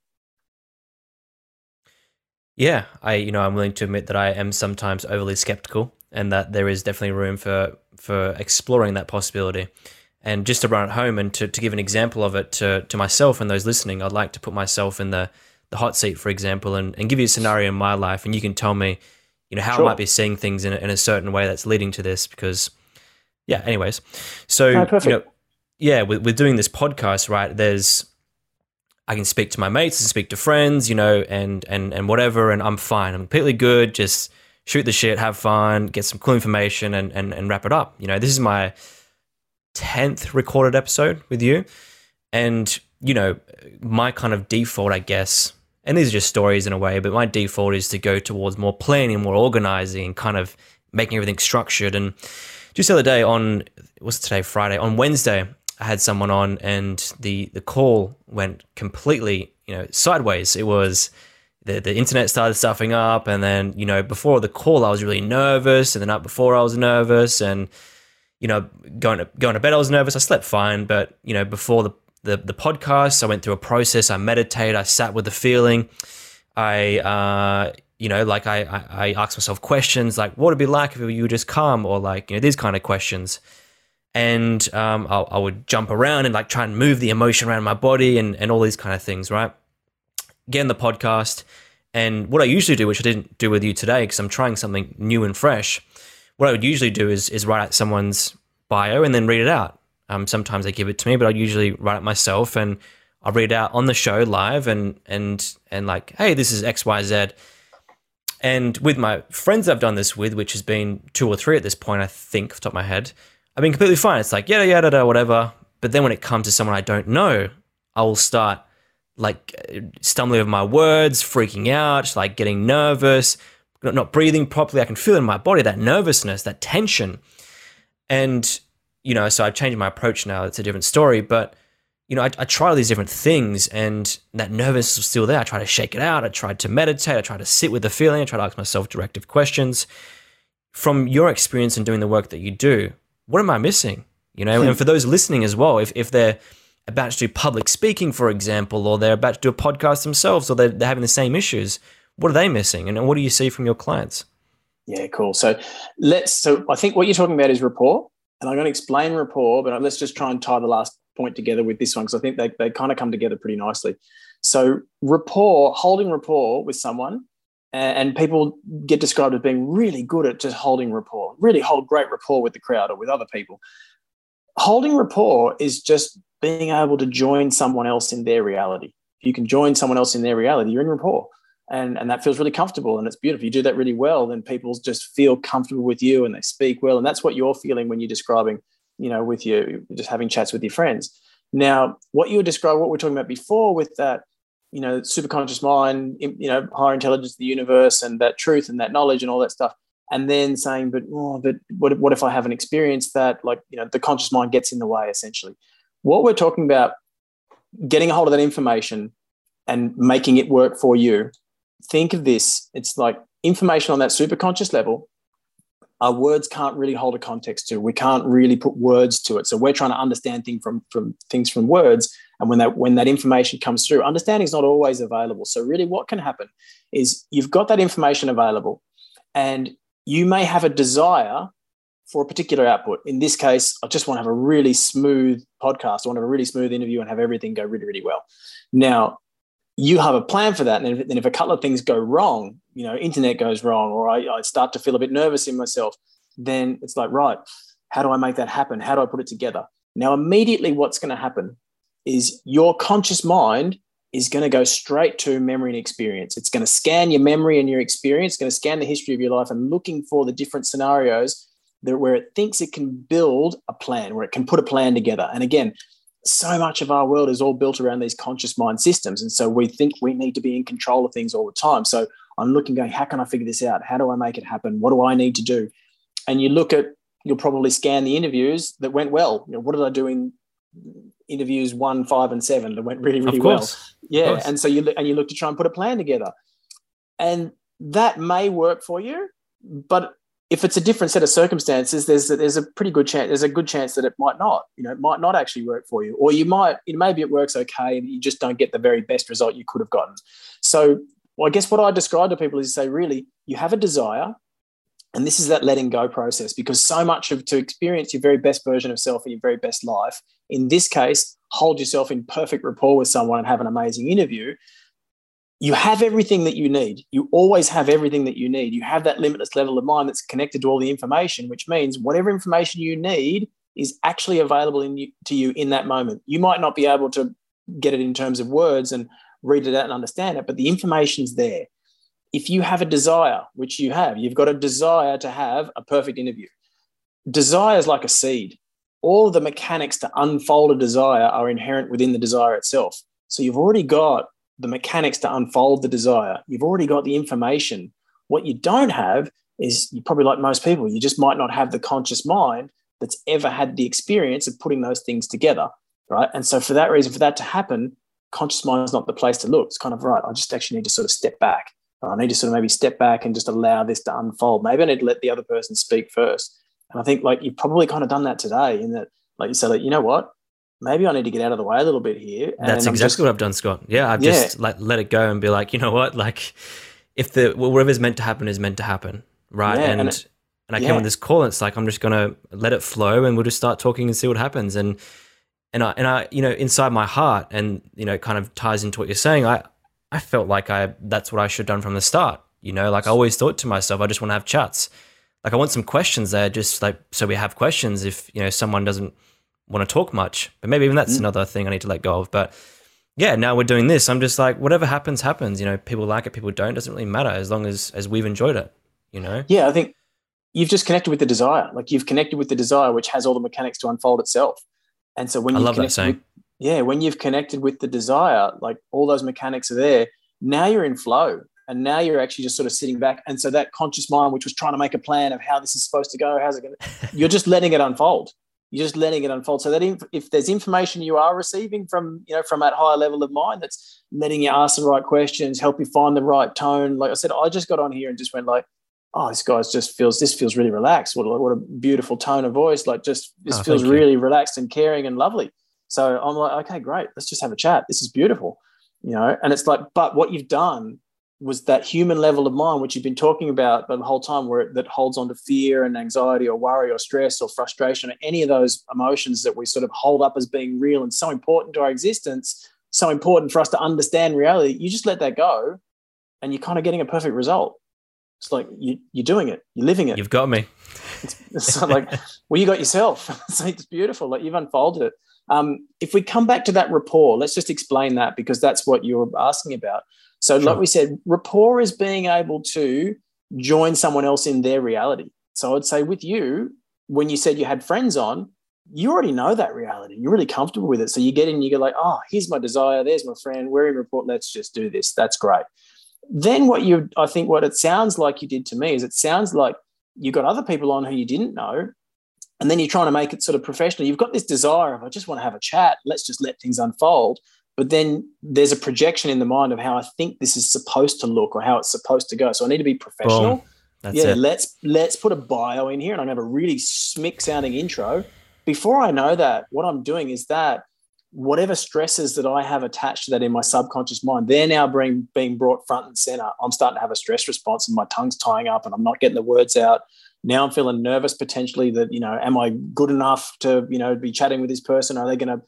Yeah, I, you know, I'm willing to admit that I am sometimes overly skeptical, and that there is definitely room for, for exploring that possibility. And just to run it home and to, to give an example of it to, to myself and those listening, I'd like to put myself in the the hot seat, for example, and, and give you a scenario in my life, and you can tell me, you know, how sure. I might be seeing things in a, in a certain way that's leading to this, because yeah, anyways. So, oh, you know, yeah, with, with doing this podcast, right, there's, I can speak to my mates and speak to friends, you know, and, and, and whatever, and I'm fine. I'm completely good. Just shoot the shit, have fun, get some cool information, and, and, and wrap it up. You know, this is my, tenth recorded episode with you. And, you know, my kind of default, I guess, and these are just stories in a way, but my default is to go towards more planning, more organizing, kind of making everything structured. And just the other day on, what's today, Friday, on Wednesday, I had someone on and the, the call went completely, you know, sideways. It was the, the internet started stuffing up. And then, you know, before the call, I was really nervous. And the night before I was nervous and, you know, going to, going to bed, I was nervous. I slept fine. But, you know, before the, the, the podcast, I went through a process. I meditated. I sat with the feeling. I, uh, you know, like I, I, I asked myself questions like, what would it be like if you were just calm, or like, you know, these kind of questions. And um, I, I would jump around and like try and move the emotion around my body and, and all these kind of things, right? Get in the podcast. And what I usually do, which I didn't do with you today because I'm trying something new and fresh, what I would usually do is is write out someone's bio and then read it out. Um, sometimes they give it to me, but I usually write it myself and I'll read it out on the show live and and and like, hey, this is X, Y, Z. And with my friends I've done this with, which has been two or three at this point, I think, off the top of my head, I've been completely fine. It's like, yeah, yeah, da, da, whatever. But then when it comes to someone I don't know, I will start like stumbling over my words, freaking out, like getting nervous, not breathing properly. I can feel it in my body, that nervousness, that tension. And, you know, so I've changed my approach now. It's a different story. But, you know, I, I try all these different things and that nervousness was still there. I tried to shake it out. I tried to meditate. I tried to sit with the feeling. I tried to ask myself directive questions. From your experience in doing the work that you do, what am I missing? You know, and for those listening as well, if, if they're about to do public speaking, for example, or they're about to do a podcast themselves, or they're, they're having the same issues, what are they missing? And what do you see from your clients? Yeah, cool. So let's, so I think what you're talking about is rapport, and I'm going to explain rapport, but let's just try and tie the last point together with this one, because I think they, they kind of come together pretty nicely. So rapport, holding rapport with someone, and people get described as being really good at just holding rapport, really hold great rapport with the crowd or with other people. Holding rapport is just being able to join someone else in their reality. If you can join someone else in their reality, you're in rapport. And, and that feels really comfortable and it's beautiful. You do that really well, then people just feel comfortable with you and they speak well. And that's what you're feeling when you're describing, you know, with you, just having chats with your friends. Now, what you were describing, what we were talking about before with that, you know, superconscious mind, you know, higher intelligence, the universe and that truth and that knowledge and all that stuff. And then saying, but, oh, but what if, what if I haven't experienced that? Like, you know, the conscious mind gets in the way, essentially. What we're talking about, getting a hold of that information and making it work for you. Think of this. It's like information on that superconscious level. Our words can't really hold a context to. We can't really put words to it. So we're trying to understand things from, from things from words. And when that when that information comes through, understanding is not always available. So really what can happen is you've got that information available and you may have a desire for a particular output. In this case, I just want to have a really smooth podcast. I want to have a really smooth interview and have everything go really, really well. Now, you have a plan for that. And then if a couple of things go wrong, you know, internet goes wrong, or I, I start to feel a bit nervous in myself, then it's like, right, how do I make that happen? How do I put it together? Now, immediately what's going to happen is your conscious mind is going to go straight to memory and experience. It's going to scan your memory and your experience, it's going to scan the history of your life and looking for the different scenarios that where it thinks it can build a plan, where it can put a plan together. And again, so much of our world is all built around these conscious mind systems. And so we think we need to be in control of things all the time. So I'm looking, going, how can I figure this out? How do I make it happen? What do I need to do? And you look at, you'll probably scan the interviews that went well. You know, what did I do in interviews one, five, and seven that went really, really well? Yeah. And so you, and you look to try and put a plan together. And that may work for you, but if it's a different set of circumstances, there's a, there's a pretty good chance, there's a good chance that it might not, you know, it might not actually work for you, or you might, you know, maybe it works okay, and you just don't get the very best result you could have gotten. So well, I guess what I describe to people is say, really, you have a desire, and this is that letting go process, because so much of to experience your very best version of self and your very best life, in this case, hold yourself in perfect rapport with someone and have an amazing interview. You have everything that you need. You always have everything that you need. You have that limitless level of mind that's connected to all the information, which means whatever information you need is actually available in you, to you in that moment. You might not be able to get it in terms of words and read it out and understand it, but the information's there. If you have a desire, which you have, you've got a desire to have a perfect interview. Desire is like a seed. all of the mechanics to unfold a desire are inherent within the desire itself. So you've already got the mechanics to unfold the desire. You've already got the information. What you don't have is, you're probably like most people, you just might not have the conscious mind that's ever had the experience of putting those things together, right? And so for that reason, for that to happen, conscious mind is not the place to look. It's kind of, right, I just actually need to sort of step back. I need to sort of maybe step back and just allow this to unfold. Maybe I need to let the other person speak first. And I think, like, you've probably kind of done that today in that, like you said, like, you know what? Maybe I need to get out of the way a little bit here. And that's exactly just, what I've done, Scott. Yeah, I've yeah. just like let it go and be like, you know what? Like, if the whatever's meant to happen is meant to happen, right? Yeah, and and, it, and I yeah. came on this call, and it's like, I'm just gonna let it flow, and we'll just start talking and see what happens. And and I and I, you know, inside my heart, and you know, kind of ties into what you're saying. I I felt like I that's what I should have done from the start. You know, like I always thought to myself, I just want to have chats. Like I want some questions there, just like so we have questions if, you know, someone doesn't want to talk much. But maybe even that's mm. another thing I need to let go of. But yeah, now we're doing this. I'm just like, whatever happens, happens. You know, people like it, people don't. It doesn't really matter as long as as we've enjoyed it, you know? Yeah, I think you've just connected with the desire. Like you've connected with the desire, which has all the mechanics to unfold itself. And so when I love that saying. With, yeah, when you've connected with the desire, like all those mechanics are there. Now you're in flow. And now you're actually just sort of sitting back. And so that conscious mind, which was trying to make a plan of how this is supposed to go, how's it going to, you're just letting it unfold. You're just letting it unfold. So that inf- if there's information you are receiving from, you know, from that higher level of mind, that's letting you ask the right questions, help you find the right tone. Like I said, I just got on here and just went like, oh, this guy's just feels, this feels really relaxed. What a, what a beautiful tone of voice. Like just, this oh, feels really you. relaxed and caring and lovely. So I'm like, okay, great. Let's just have a chat. This is beautiful. You know? And it's like, but what you've done was that human level of mind, which you've been talking about the whole time, where it, that holds on to fear and anxiety or worry or stress or frustration or any of those emotions that we sort of hold up as being real and so important to our existence, so important for us to understand reality. You just let that go and you're kind of getting a perfect result. It's like you, you're doing it. You're living it. You've got me. It's, it's like, well, you got yourself. It's, like, it's beautiful. Like you've unfolded it. Um, if we come back to that rapport, let's just explain that because that's what you were asking about. So like we said, rapport is being able to join someone else in their reality. So I'd say with you, when you said you had friends on, you already know that reality. You're really comfortable with it. So you get in and you go like, oh, here's my desire. There's my friend. We're in rapport. Let's just do this. That's great. Then what you, I think what it sounds like you did to me is it sounds like you got other people on who you didn't know. And then you're trying to make it sort of professional. You've got this desire of, I just want to have a chat. Let's just let things unfold. But then there's a projection in the mind of how I think this is supposed to look or how it's supposed to go. So I need to be professional. Boom. That's yeah, it. let's let's put a bio in here and I'm going to have a really smick-sounding intro. Before I know that, what I'm doing is that whatever stresses that I have attached to that in my subconscious mind, they're now being, being brought front and center. I'm starting to have a stress response and my tongue's tying up and I'm not getting the words out. Now I'm feeling nervous potentially that, you know, am I good enough to, you know, be chatting with this person? Are they going to...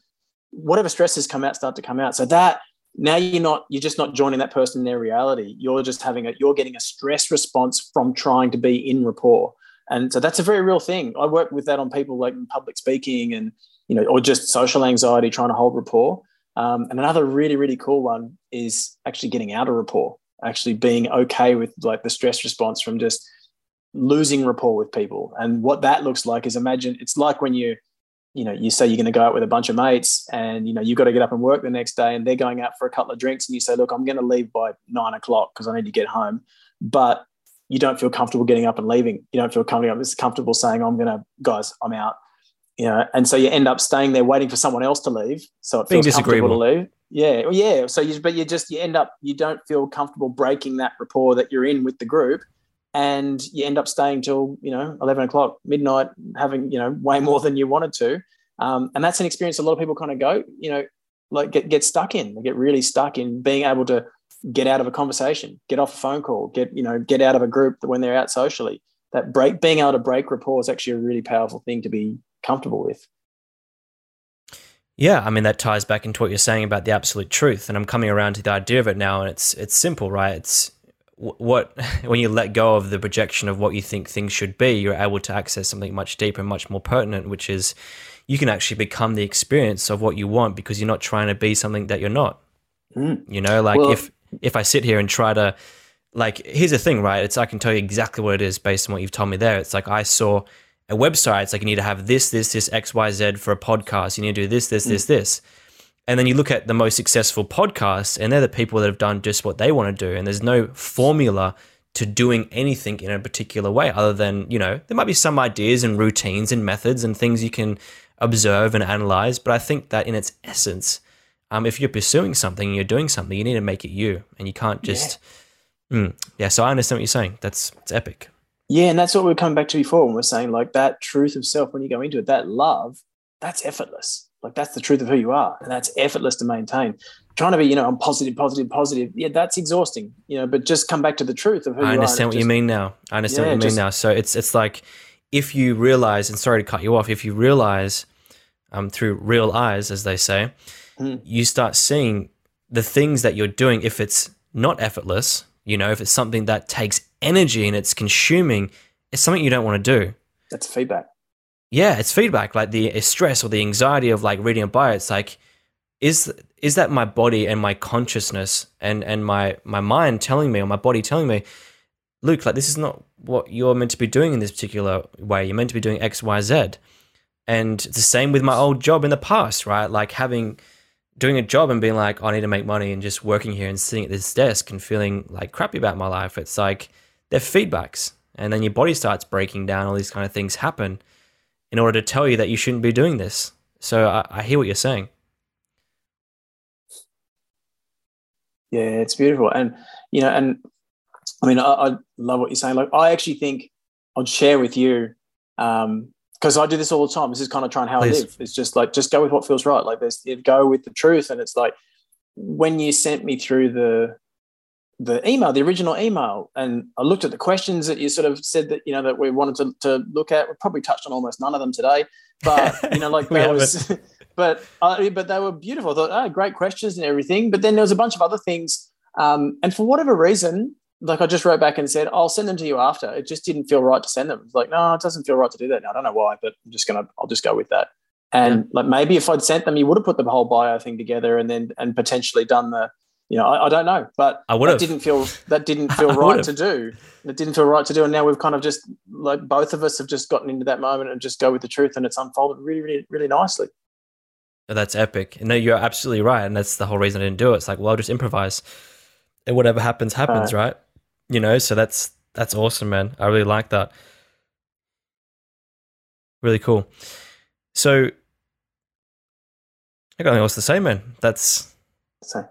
whatever stresses come out start to come out. So that now you're not, you're just not joining that person in their reality. You're just having a, you're getting a stress response from trying to be in rapport. And so that's a very real thing. I work with that on people like in public speaking and, you know, or just social anxiety, trying to hold rapport. Um, and another really, really cool one is actually getting out of rapport, actually being okay with like the stress response from just losing rapport with people. And what that looks like is imagine it's like when you, you know, you say you're going to go out with a bunch of mates and, you know, you've got to get up and work the next day and they're going out for a couple of drinks and you say, look, I'm going to leave by nine o'clock because I need to get home. But you don't feel comfortable getting up and leaving. You don't feel comfortable saying, I'm going to, guys, I'm out. You know, and so you end up staying there waiting for someone else to leave. So it feels comfortable to leave. Yeah. Well, yeah. So you, but you just, you end up, you don't feel comfortable breaking that rapport that you're in with the group. And you end up staying till, you know, eleven o'clock, midnight, having, you know, way more than you wanted to. Um, and that's an experience a lot of people kind of go, you know, like get, get stuck in. They get really stuck in being able to get out of a conversation, get off a phone call, get, you know, get out of a group when they're out socially. That break, being able to break rapport is actually a really powerful thing to be comfortable with. Yeah, I mean, that ties back into what you're saying about the absolute truth. And I'm coming around to the idea of it now, and it's it's simple, right? It's what when you let go of the projection of what you think things should be, you're able to access something much deeper and much more pertinent, which is you can actually become the experience of what you want because you're not trying to be something that you're not. Mm. You know, like well, if if I sit here and try to, like, here's the thing, right? It's I can tell you exactly what it is based on what you've told me there. It's like I saw a website, it's like you need to have this, this, this, X, Y, Z for a podcast. You need to do this, this, this, mm. this. And then you look at the most successful podcasts, and they're the people that have done just what they want to do. And there's no formula to doing anything in a particular way other than, you know, there might be some ideas and routines and methods and things you can observe and analyze. But I think that in its essence, um, if you're pursuing something and you're doing something, you need to make it you, and you can't just, yeah. Mm, yeah so I understand what you're saying. That's it's epic. Yeah. And that's what we're coming back to before when we're saying like that truth of self, when you go into it, that love, that's effortless. Like that's the truth of who you are. And that's effortless to maintain. Trying to be, you know, I'm positive, positive, positive. Yeah, that's exhausting, you know, but just come back to the truth of who you are. I understand what you mean now. I understand what you mean now. So it's it's like if you realize, and sorry to cut you off, if you realize um, through real eyes, as they say, mm. you start seeing the things that you're doing, if it's not effortless, you know, if it's something that takes energy and it's consuming, it's something you don't want to do. That's feedback. Yeah, it's feedback. Like the stress or the anxiety of like reading a bio, it's like, is is that my body and my consciousness and and my my mind telling me, or my body telling me, Luke, like this is not what you're meant to be doing in this particular way. You're meant to be doing X, Y, Z. And it's the same with my old job in the past, right? Like having, doing a job and being like, oh, I need to make money, and just working here and sitting at this desk and feeling like crappy about my life. It's like they're feedbacks. And then your body starts breaking down. All these kind of things happen in order to tell you that you shouldn't be doing this. So I, I hear what you're saying. Yeah, it's beautiful. And, you know, and I mean, I, I love what you're saying. Like, I actually think I'll share with you, um, because I do this all the time. This is kind of trying how Please. I live. It's just like, just go with what feels right. Like there's, go with the truth. And it's like, when you sent me through the, the email, the original email, and I looked at the questions that you sort of said that, you know, that we wanted to, to look at. We probably touched on almost none of them today, but, you know, like that was, but, uh, but they were beautiful. I thought, oh, great questions and everything. But then there was a bunch of other things. Um, and for whatever reason, like I just wrote back and said, I'll send them to you after. It just didn't feel right to send them. It's like, no, it doesn't feel right to do that now. I don't know why, but I'm just going to, I'll just go with that. And yeah. like, maybe if I'd sent them, you would have put the whole bio thing together and then, and potentially done the, you know, I, I don't know, but I that didn't feel that didn't feel right to do. It didn't feel right to do, and now we've kind of just like both of us have just gotten into that moment and just go with the truth, and it's unfolded really, really, really nicely. Oh, that's epic. No, you're absolutely right, and that's the whole reason I didn't do it. It's like, well, I'll just improvise, and whatever happens, happens, uh, right? You know, so that's that's awesome, man. I really like that. Really cool. So I got nothing else to say, man. That's so.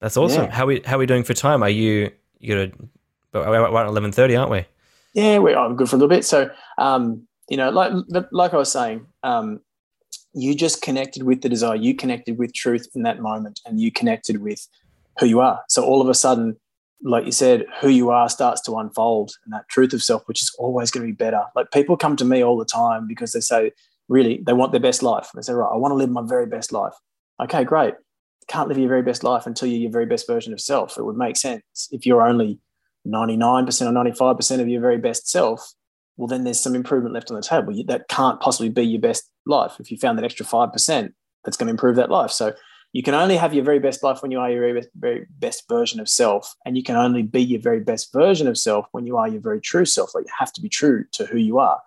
That's awesome. Yeah. How we how we doing for time? Are you you gonna? We're at eleven thirty, aren't we? Yeah, we are good for a little bit. So, um, you know, like like I was saying, um, you just connected with the desire. You connected with truth in that moment, and you connected with who you are. So all of a sudden, like you said, who you are starts to unfold, and that truth of self, which is always going to be better. Like people come to me all the time because they say, really, they want their best life. They say, right, I want to live my very best life. Okay, great. Can't live your very best life until you're your very best version of self. It would make sense if you're only ninety-nine percent or ninety-five percent of your very best self. Well, then there's some improvement left on the table. That can't possibly be your best life. If you found that extra five percent, that's going to improve that life. So you can only have your very best life when you are your very best, very best version of self. And you can only be your very best version of self when you are your very true self. Like you have to be true to who you are.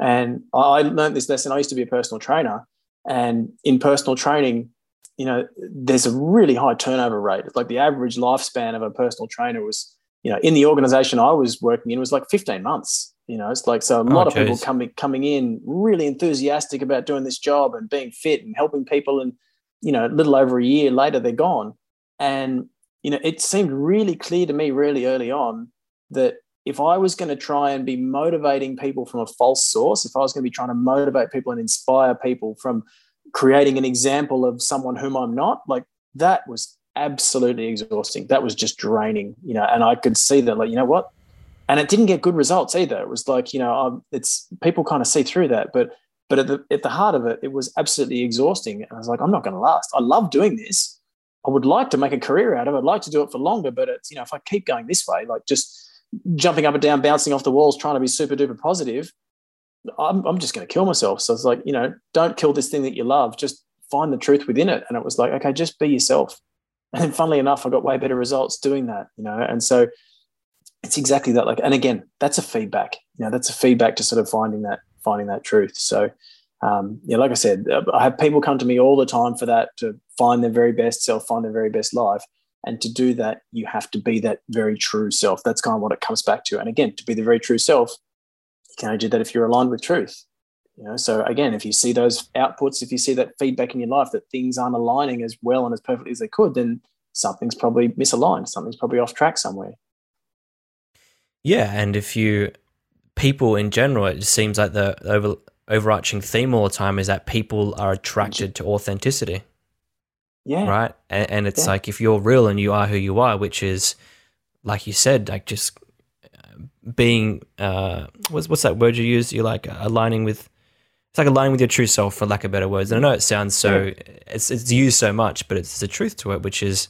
And I learned this lesson. I used to be a personal trainer, and in personal training, you know, there's a really high turnover rate. It's like the average lifespan of a personal trainer was, you know, in the organization I was working in was like fifteen months, you know, it's like, so a lot oh, of geez. people coming, coming in really enthusiastic about doing this job and being fit and helping people. And, you know, a little over a year later, they're gone. And, you know, it seemed really clear to me really early on that if I was going to try and be motivating people from a false source, if I was going to be trying to motivate people and inspire people from creating an example of someone whom I'm not, like that was absolutely exhausting. That was just draining, you know, and I could see that, like, you know what? And it didn't get good results either. It was like, you know, um, it's people kind of see through that, but, but at the, at the heart of it, it was absolutely exhausting. And I was like, I'm not going to last. I love doing this. I would like to make a career out of it. I'd like to do it for longer, but it's, you know, if I keep going this way, like just jumping up and down, bouncing off the walls, trying to be super duper positive, I'm, I'm just going to kill myself. So it's like, you know, don't kill this thing that you love. Just find the truth within it. And it was like, okay, just be yourself. And then funnily enough, I got way better results doing that, you know? And so it's exactly that. Like, and again, that's a feedback, you know, that's a feedback to sort of finding that, finding that truth. So um, yeah, like I said, I have people come to me all the time for that, to find their very best self, find their very best life. And to do that, you have to be that very true self. That's kind of what it comes back to. And again, to be the very true self, you can only do that if you're aligned with truth. You know, so again, if you see those outputs, if you see that feedback in your life that things aren't aligning as well and as perfectly as they could, then something's probably misaligned. Something's probably off track somewhere. Yeah, and if you, people in general, it just seems like the over, overarching theme all the time is that people are attracted to authenticity. Yeah. Right? And, and it's yeah. like, if you're real and you are who you are, which is, like you said, like just being, uh, what's, what's that word you use? You're like aligning with, it's like aligning with your true self, for lack of better words. And I know it sounds so, yeah. it's it's used so much, but it's the truth to it, which is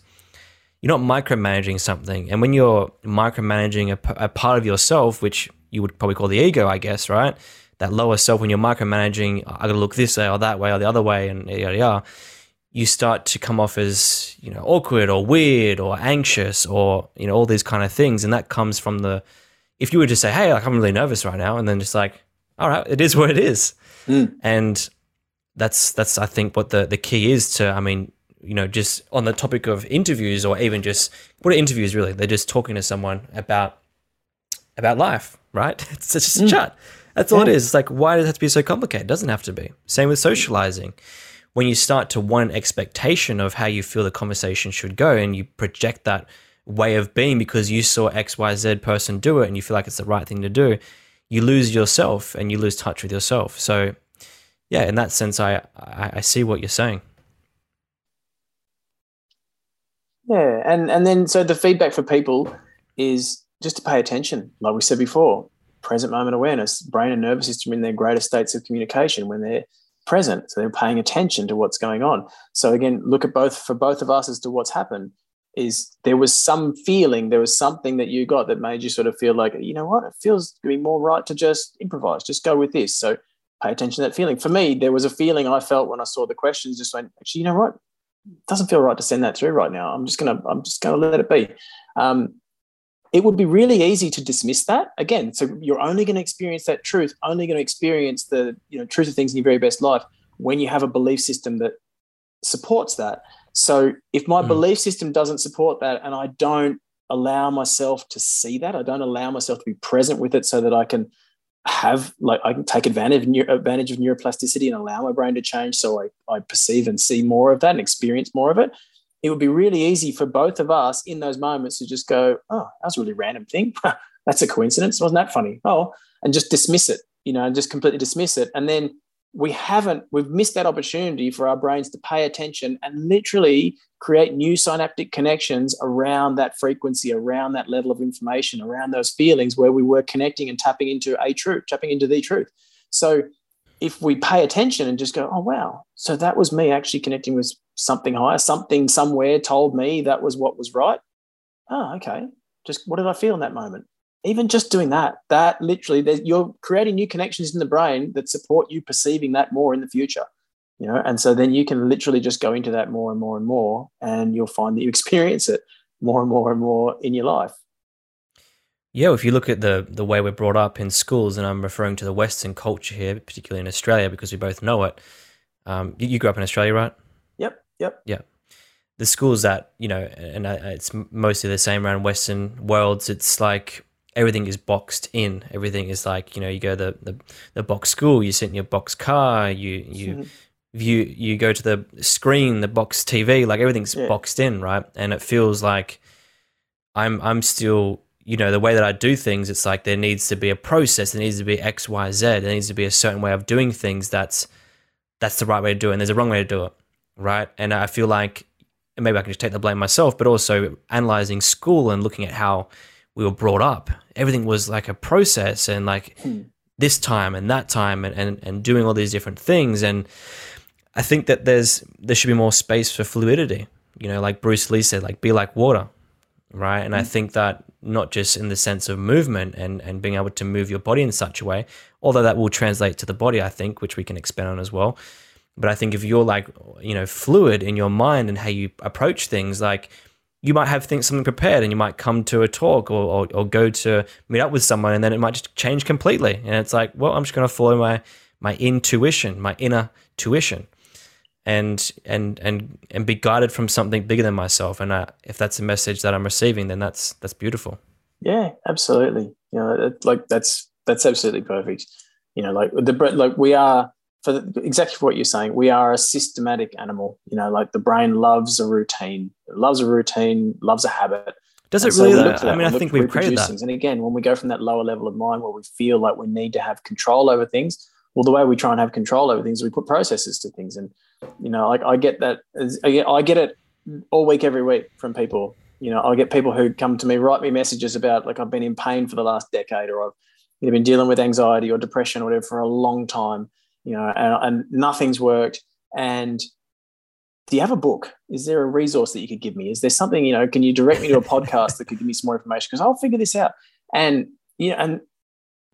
you're not micromanaging something. And when you're micromanaging a, a part of yourself, which you would probably call the ego, I guess, right? That lower self, when you're micromanaging, I gotta look this way or that way or the other way and yada yada. You start to come off as, you know, awkward or weird or anxious or, you know, all these kind of things. And that comes from the, if you were to say, hey, like, I'm really nervous right now. And then just like, all right, it is what it is. Mm. And that's, that's, I think what the, the key is to, I mean, you know, just on the topic of interviews or even just, what are interviews really? They're just talking to someone about, about life, right? It's just a mm. chat. That's yeah. all it is. It's like, why does it have to be so complicated? It doesn't have to be. Same with socializing. When you start to want an expectation of how you feel the conversation should go and you project that way of being because you saw X, Y, Z person do it and you feel like it's the right thing to do, you lose yourself and you lose touch with yourself. So yeah, in that sense, I, I, I see what you're saying. Yeah. And, and then, so the feedback for people is just to pay attention. Like we said before, present moment awareness, brain and nervous system in their greatest states of communication when they're present, so they're paying attention to what's going on. So again, look at both, for both of us, as to what's happened is there was some feeling, there was something that you got that made you sort of feel like, you know what, it feels to be more right to just improvise, just go with this. So pay attention to that feeling. For me, there was a feeling I felt when I saw the questions, just went, actually, you know what, it doesn't feel right to send that through right now. I'm just gonna, I'm just gonna let it be. Um, it would be really easy to dismiss that. Again, so you're only going to experience that truth, only going to experience the, you know, truth of things in your very best life when you have a belief system that supports that. So if my mm. belief system doesn't support that and I don't allow myself to see that, I don't allow myself to be present with it so that I can have, like, I can take advantage of, neuro, advantage of neuroplasticity and allow my brain to change so I, I perceive and see more of that and experience more of it, it would be really easy for both of us in those moments to just go, oh, that was a really random thing. That's a coincidence. Wasn't that funny? Oh, and just dismiss it, you know, and just completely dismiss it. And then we haven't, we've missed that opportunity for our brains to pay attention and literally create new synaptic connections around that frequency, around that level of information, around those feelings where we were connecting and tapping into a truth, tapping into the truth. So if we pay attention and just go, oh, wow, so that was me actually connecting with something higher, something somewhere told me that was what was right. Oh, okay. Just what did I feel in that moment? Even just doing that, that literally, you're creating new connections in the brain that support you perceiving that more in the future, you know? And so then you can literally just go into that more and more and more, and you'll find that you experience it more and more and more in your life. Yeah, if you look at the the way we're brought up in schools, and I'm referring to the Western culture here, particularly in Australia, because we both know it. Um, you, you grew up in Australia, right? Yep, yep. Yeah. The schools that, you know, and it's mostly the same around Western worlds, it's like everything is boxed in. Everything is like, you know, you go to the, the, the box school, you sit in your box car, you you mm-hmm. you, you go to the screen, the box T V, like everything's yeah. boxed in, right? And it feels like I'm I'm still... you know, the way that I do things, it's like there needs to be a process, there needs to be X, Y, Z, there needs to be a certain way of doing things that's that's the right way to do it, and there's a wrong way to do it, right? And I feel like, and maybe I can just take the blame myself, but also analysing school and looking at how we were brought up. Everything was like a process and like mm. this time and that time and, and, and doing all these different things. And I think that there's there should be more space for fluidity. You know, like Bruce Lee said, like be like water, right? And mm. I think that not just in the sense of movement and, and being able to move your body in such a way, although that will translate to the body, I think, which we can expand on as well. But I think if you're like, you know, fluid in your mind and how you approach things, like you might have things, something prepared, and you might come to a talk or, or, or go to meet up with someone, and then it might just change completely. And it's like, well, I'm just going to follow my my intuition, my inner tuition, and and and and be guided from something bigger than myself. And I, if that's a message that I'm receiving, then that's that's beautiful. Yeah, absolutely. You know, like that's that's absolutely perfect. You know, like the like we are. For the, exactly for what you're saying, we are a systematic animal. You know, like the brain loves a routine, it loves a routine, loves a habit. Does it really? I mean, I think we crave that. And again, when we go from that lower level of mind where we feel like we need to have control over things, well, the way we try and have control over things, we put processes to things. And you know, like I get that, I get, I get it all week, every week from people. You know, I get people who come to me, write me messages about like I've been in pain for the last decade, or I've you know, been dealing with anxiety or depression or whatever for a long time. You know, and, and nothing's worked. And do you have a book? Is there a resource that you could give me? Is there something, you know, can you direct me to a podcast that could give me some more information? Because I'll figure this out. And, you know, and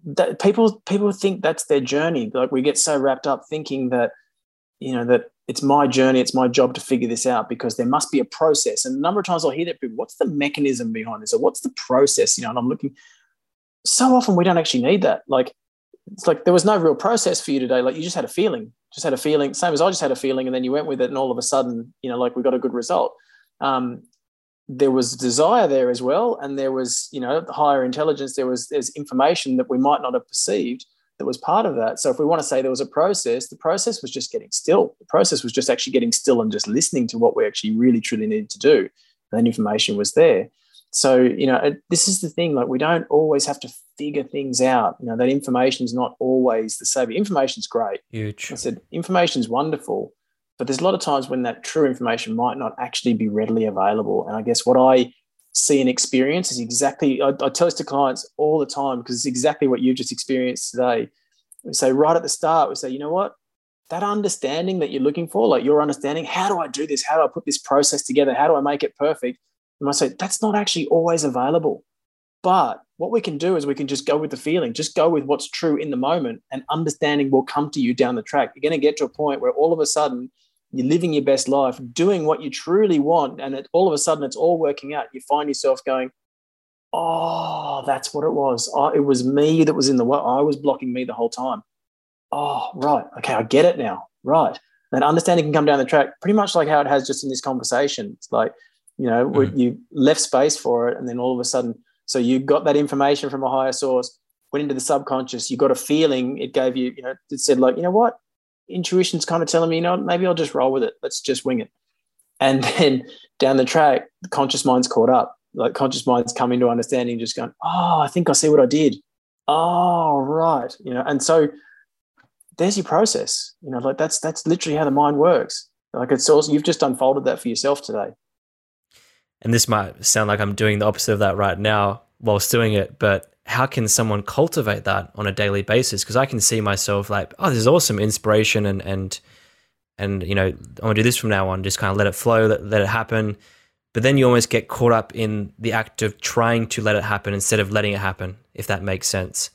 that people, people think that's their journey. Like we get so wrapped up thinking that, you know, that it's my journey, it's my job to figure this out because there must be a process. And a number of times I'll hear that, but what's the mechanism behind this? Or what's the process? You know, and I'm looking, so often we don't actually need that. Like, it's like there was no real process for you today. Like you just had a feeling, just had a feeling, same as I just had a feeling, and then you went with it, and all of a sudden, you know, like we got a good result. Um, there was desire there as well, and there was, you know, higher intelligence. There was there's information that we might not have perceived that was part of that. So if we want to say there was a process, the process was just getting still. The process was just actually getting still and just listening to what we actually really truly needed to do. And then information was there. So, you know, this is the thing, like we don't always have to figure things out. You know, that information is not always the savior. Information's great. Huge. I said information's wonderful, but there's a lot of times when that true information might not actually be readily available. And I guess what I see and experience is exactly, I, I tell this to clients all the time because it's exactly what you just experienced today. We say right at the start, we say, you know what, that understanding that you're looking for, like your understanding, how do I do this? How do I put this process together? How do I make it perfect? And I say, that's not actually always available. But what we can do is we can just go with the feeling, just go with what's true in the moment, and understanding will come to you down the track. You're going to get to a point where all of a sudden you're living your best life, doing what you truly want, and it, all of a sudden it's all working out. You find yourself going, oh, that's what it was. Oh, it was me that was in the way. I was blocking me the whole time. Oh, right. Okay, I get it now. Right. That understanding can come down the track pretty much like how it has just in this conversation. It's like, you know, mm-hmm. you left space for it, and then all of a sudden, so you got that information from a higher source, went into the subconscious, you got a feeling, it gave you, you know, it said like, you know what, intuition's kind of telling me, you know, maybe I'll just roll with it. Let's just wing it. And then down the track, the conscious mind's caught up. Like conscious mind's come into understanding, just going, oh, I think I see what I did. Oh, right. You know, and so there's your process. You know, like that's that's literally how the mind works. Like it's also, you've just unfolded that for yourself today. And this might sound like I'm doing the opposite of that right now whilst doing it, but how can someone cultivate that on a daily basis? Because I can see myself like, oh, this is awesome inspiration, and and and you know, I'm gonna do this from now on, just kind of let it flow, let, let it happen. But then you almost get caught up in the act of trying to let it happen instead of letting it happen, if that makes sense.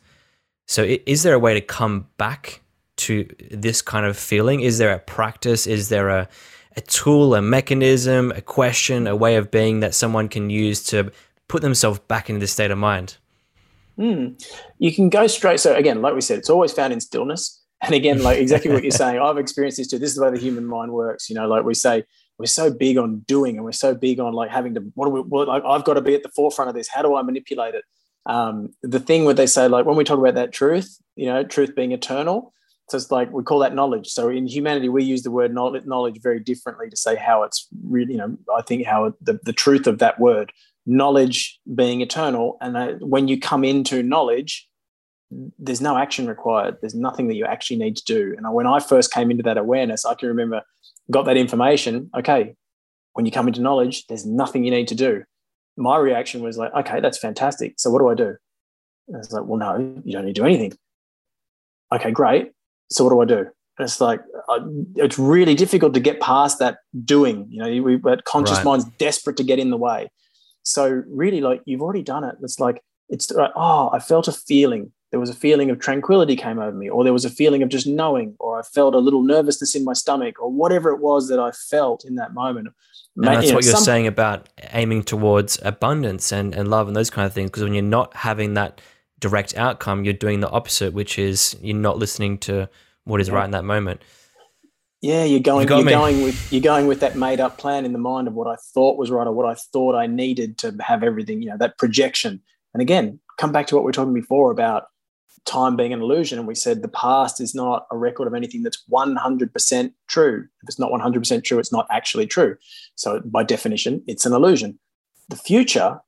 So is there a way to come back to this kind of feeling? Is there a practice? Is there a a tool, a mechanism, a question, a way of being that someone can use to put themselves back into this state of mind? Mm. You can go straight. So again, like we said, it's always found in stillness. And again, like exactly what you're saying, I've experienced this too. This is the way the human mind works. You know, like we say, we're so big on doing, and we're so big on like having to, what do we, what, like I've got to be at the forefront of this. How do I manipulate it? Um, the thing where they say, like when we talk about that truth, you know, truth being eternal, so it's like we call that knowledge. So in humanity, we use the word knowledge very differently to say how it's really, you know, I think how the, the truth of that word, knowledge being eternal. And uh, when you come into knowledge, there's no action required. There's nothing that you actually need to do. And when I first came into that awareness, I can remember, got that information. Okay, when you come into knowledge, there's nothing you need to do. My reaction was like, okay, that's fantastic. So what do I do? And I was like, well, no, you don't need to do anything. Okay, great. So what do I do? And it's like, uh, it's really difficult to get past that doing. You know, we, that conscious right. mind's desperate to get in the way. So really, like, you've already done it. It's like, it's, uh, oh, I felt a feeling. there was a feeling of tranquility came over me, or there was a feeling of just knowing, or I felt a little nervousness in my stomach, or whatever it was that I felt in that moment. And that's what you're saying about aiming towards abundance and, and love and those kind of things, because when you're not having that direct outcome, you're doing the opposite, which is you're not listening to what is yeah. right in that moment. Yeah, you're going you you're me. going with you're going with that made up plan in the mind of what I thought was right or what I thought I needed to have everything, you know, that projection. And again, come back to what we were talking before about time being an illusion, and we said the past is not a record of anything that's one hundred percent true. If it's not one hundred percent true, it's not actually true. So by definition, it's an illusion. The future,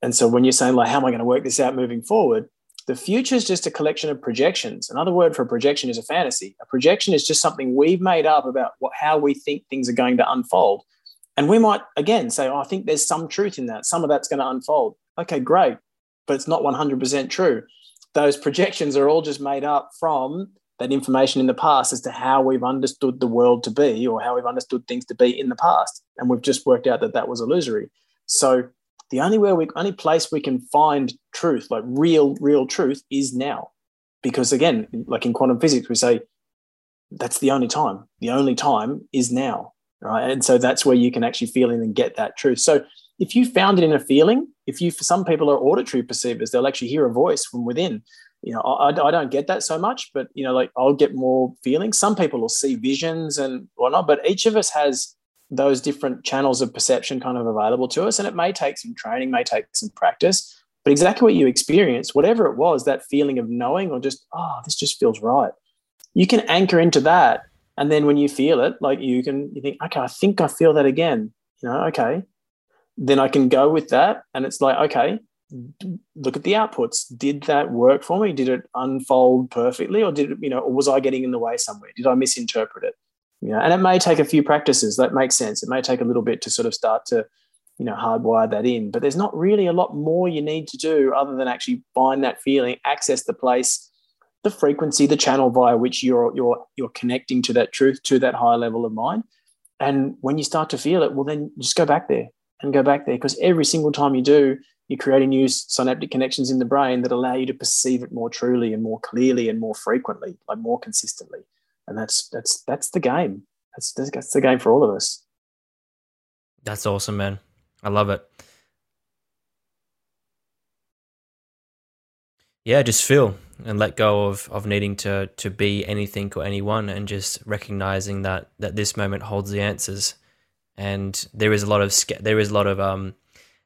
and so when you're saying like, how am I going to work this out moving forward? The future is just a collection of projections. Another word for a projection is a fantasy. A projection is just something we've made up about what, how we think things are going to unfold. And we might, again, say, oh, I think there's some truth in that. Some of that's going to unfold. Okay, great, but it's not one hundred percent true. Those projections are all just made up from that information in the past as to how we've understood the world to be, or how we've understood things to be in the past. And we've just worked out that that was illusory. So the only way we, only place we can find truth, like real, real truth, is now. Because again, like in quantum physics, we say that's the only time. The only time is now, right? And so that's where you can actually feel in and get that truth. So if you found it in a feeling, if you, for some people are auditory perceivers, they'll actually hear a voice from within. You know, I, I don't get that so much, but you know, like I'll get more feelings. Some people will see visions and whatnot, but each of us has those different channels of perception kind of available to us. And it may take some training, may take some practice, but exactly what you experienced, whatever it was, that feeling of knowing or just, oh, this just feels right. You can anchor into that. And then when you feel it, like you can, you think, okay, I think I feel that again, you know, okay. Then I can go with that. And it's like, okay, look at the outputs. Did that work for me? Did it unfold perfectly? Or did it, you know, or was I getting in the way somewhere? Did I misinterpret it? You know, and it may take a few practices. That makes sense. It may take a little bit to sort of start to, you know, hardwire that in, but there's not really a lot more you need to do other than actually find that feeling, access the place, the frequency, the channel via which you're, you're, you're connecting to that truth, to that higher level of mind. And when you start to feel it, well, then just go back there. And go back there, because every single time you do, you're creating new synaptic connections in the brain that allow you to perceive it more truly and more clearly and more frequently, like more consistently. And that's that's that's the game. That's that's the game for all of us. That's awesome, man. I love it. Yeah, just feel and let go of of needing to to be anything or anyone, and just recognizing that that this moment holds the answers. And there is a lot of there is a lot of um,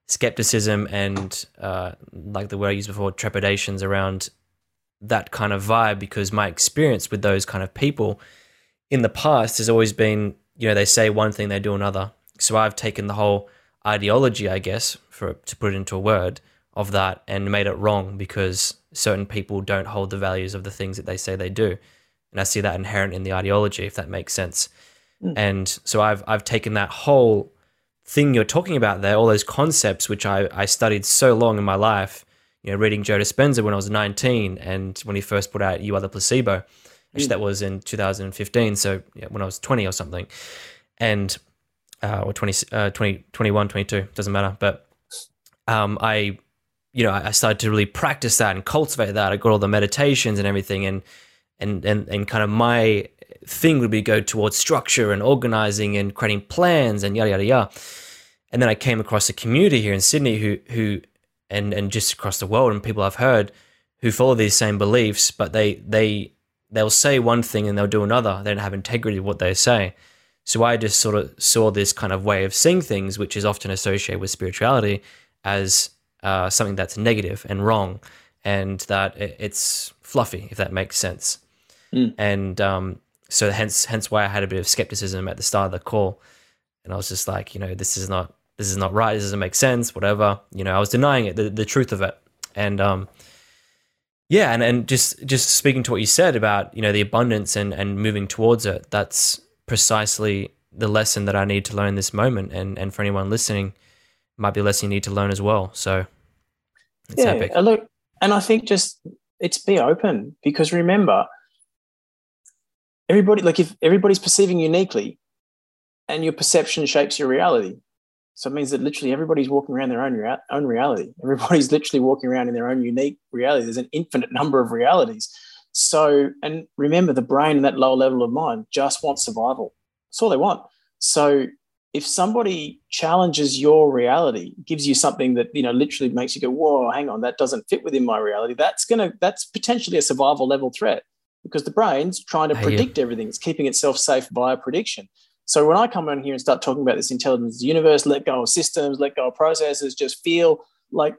skepticism and uh, like the word I used before, trepidations around that kind of vibe, because my experience with those kind of people in the past has always been, you know, they say one thing, they do another. So I've taken the whole ideology, I guess, for to put it into a word, of that and made it wrong because certain people don't hold the values of the things that they say they do. And I see that inherent in the ideology, if that makes sense. And so I've I've taken that whole thing you're talking about there, all those concepts which I, I studied so long in my life, you know, reading Joe Dispenza when I was nineteen, and when he first put out You Are the Placebo, actually mm. that was in two thousand fifteen, so yeah, when I was twenty or something, and uh, or twenty, uh, twenty, twenty-one, twenty-two, doesn't matter. But um, I, you know, I started to really practice that and cultivate that. I got all the meditations and everything, and and and and kind of my thing would be go towards structure and organizing and creating plans and yada, yada, yada. And then I came across a community here in Sydney who, who, and, and just across the world, and people I've heard who follow these same beliefs, but they, they, they'll say one thing and they'll do another. They don't have integrity of what they say. So I just sort of saw this kind of way of seeing things, which is often associated with spirituality, as uh, something that's negative and wrong, and that it's fluffy, if that makes sense. Mm. And, um, So hence hence why I had a bit of skepticism at the start of the call. And I was just like, you know, this is not this is not right, this doesn't make sense, whatever. You know, I was denying it, the, the truth of it. And um yeah, and, and just just speaking to what you said about, you know, the abundance and, and moving towards it, that's precisely the lesson that I need to learn this moment. And and for anyone listening, it might be a lesson you need to learn as well. So it's yeah, epic. Look, and I think just it's be open, because remember, everybody, like if everybody's perceiving uniquely, and your perception shapes your reality. So it means that literally everybody's walking around their own, rea- own reality. Everybody's literally walking around in their own unique reality. There's an infinite number of realities. So, and remember, the brain and that lower level of mind just wants survival. That's all they want. So if somebody challenges your reality, gives you something that, you know, literally makes you go, whoa, hang on, that doesn't fit within my reality, that's gonna that's potentially a survival level threat, because the brain's trying to I predict hear. everything. It's keeping itself safe via prediction. So when I come on here and start talking about this intelligence of the universe, let go of systems, let go of processes, just feel, like,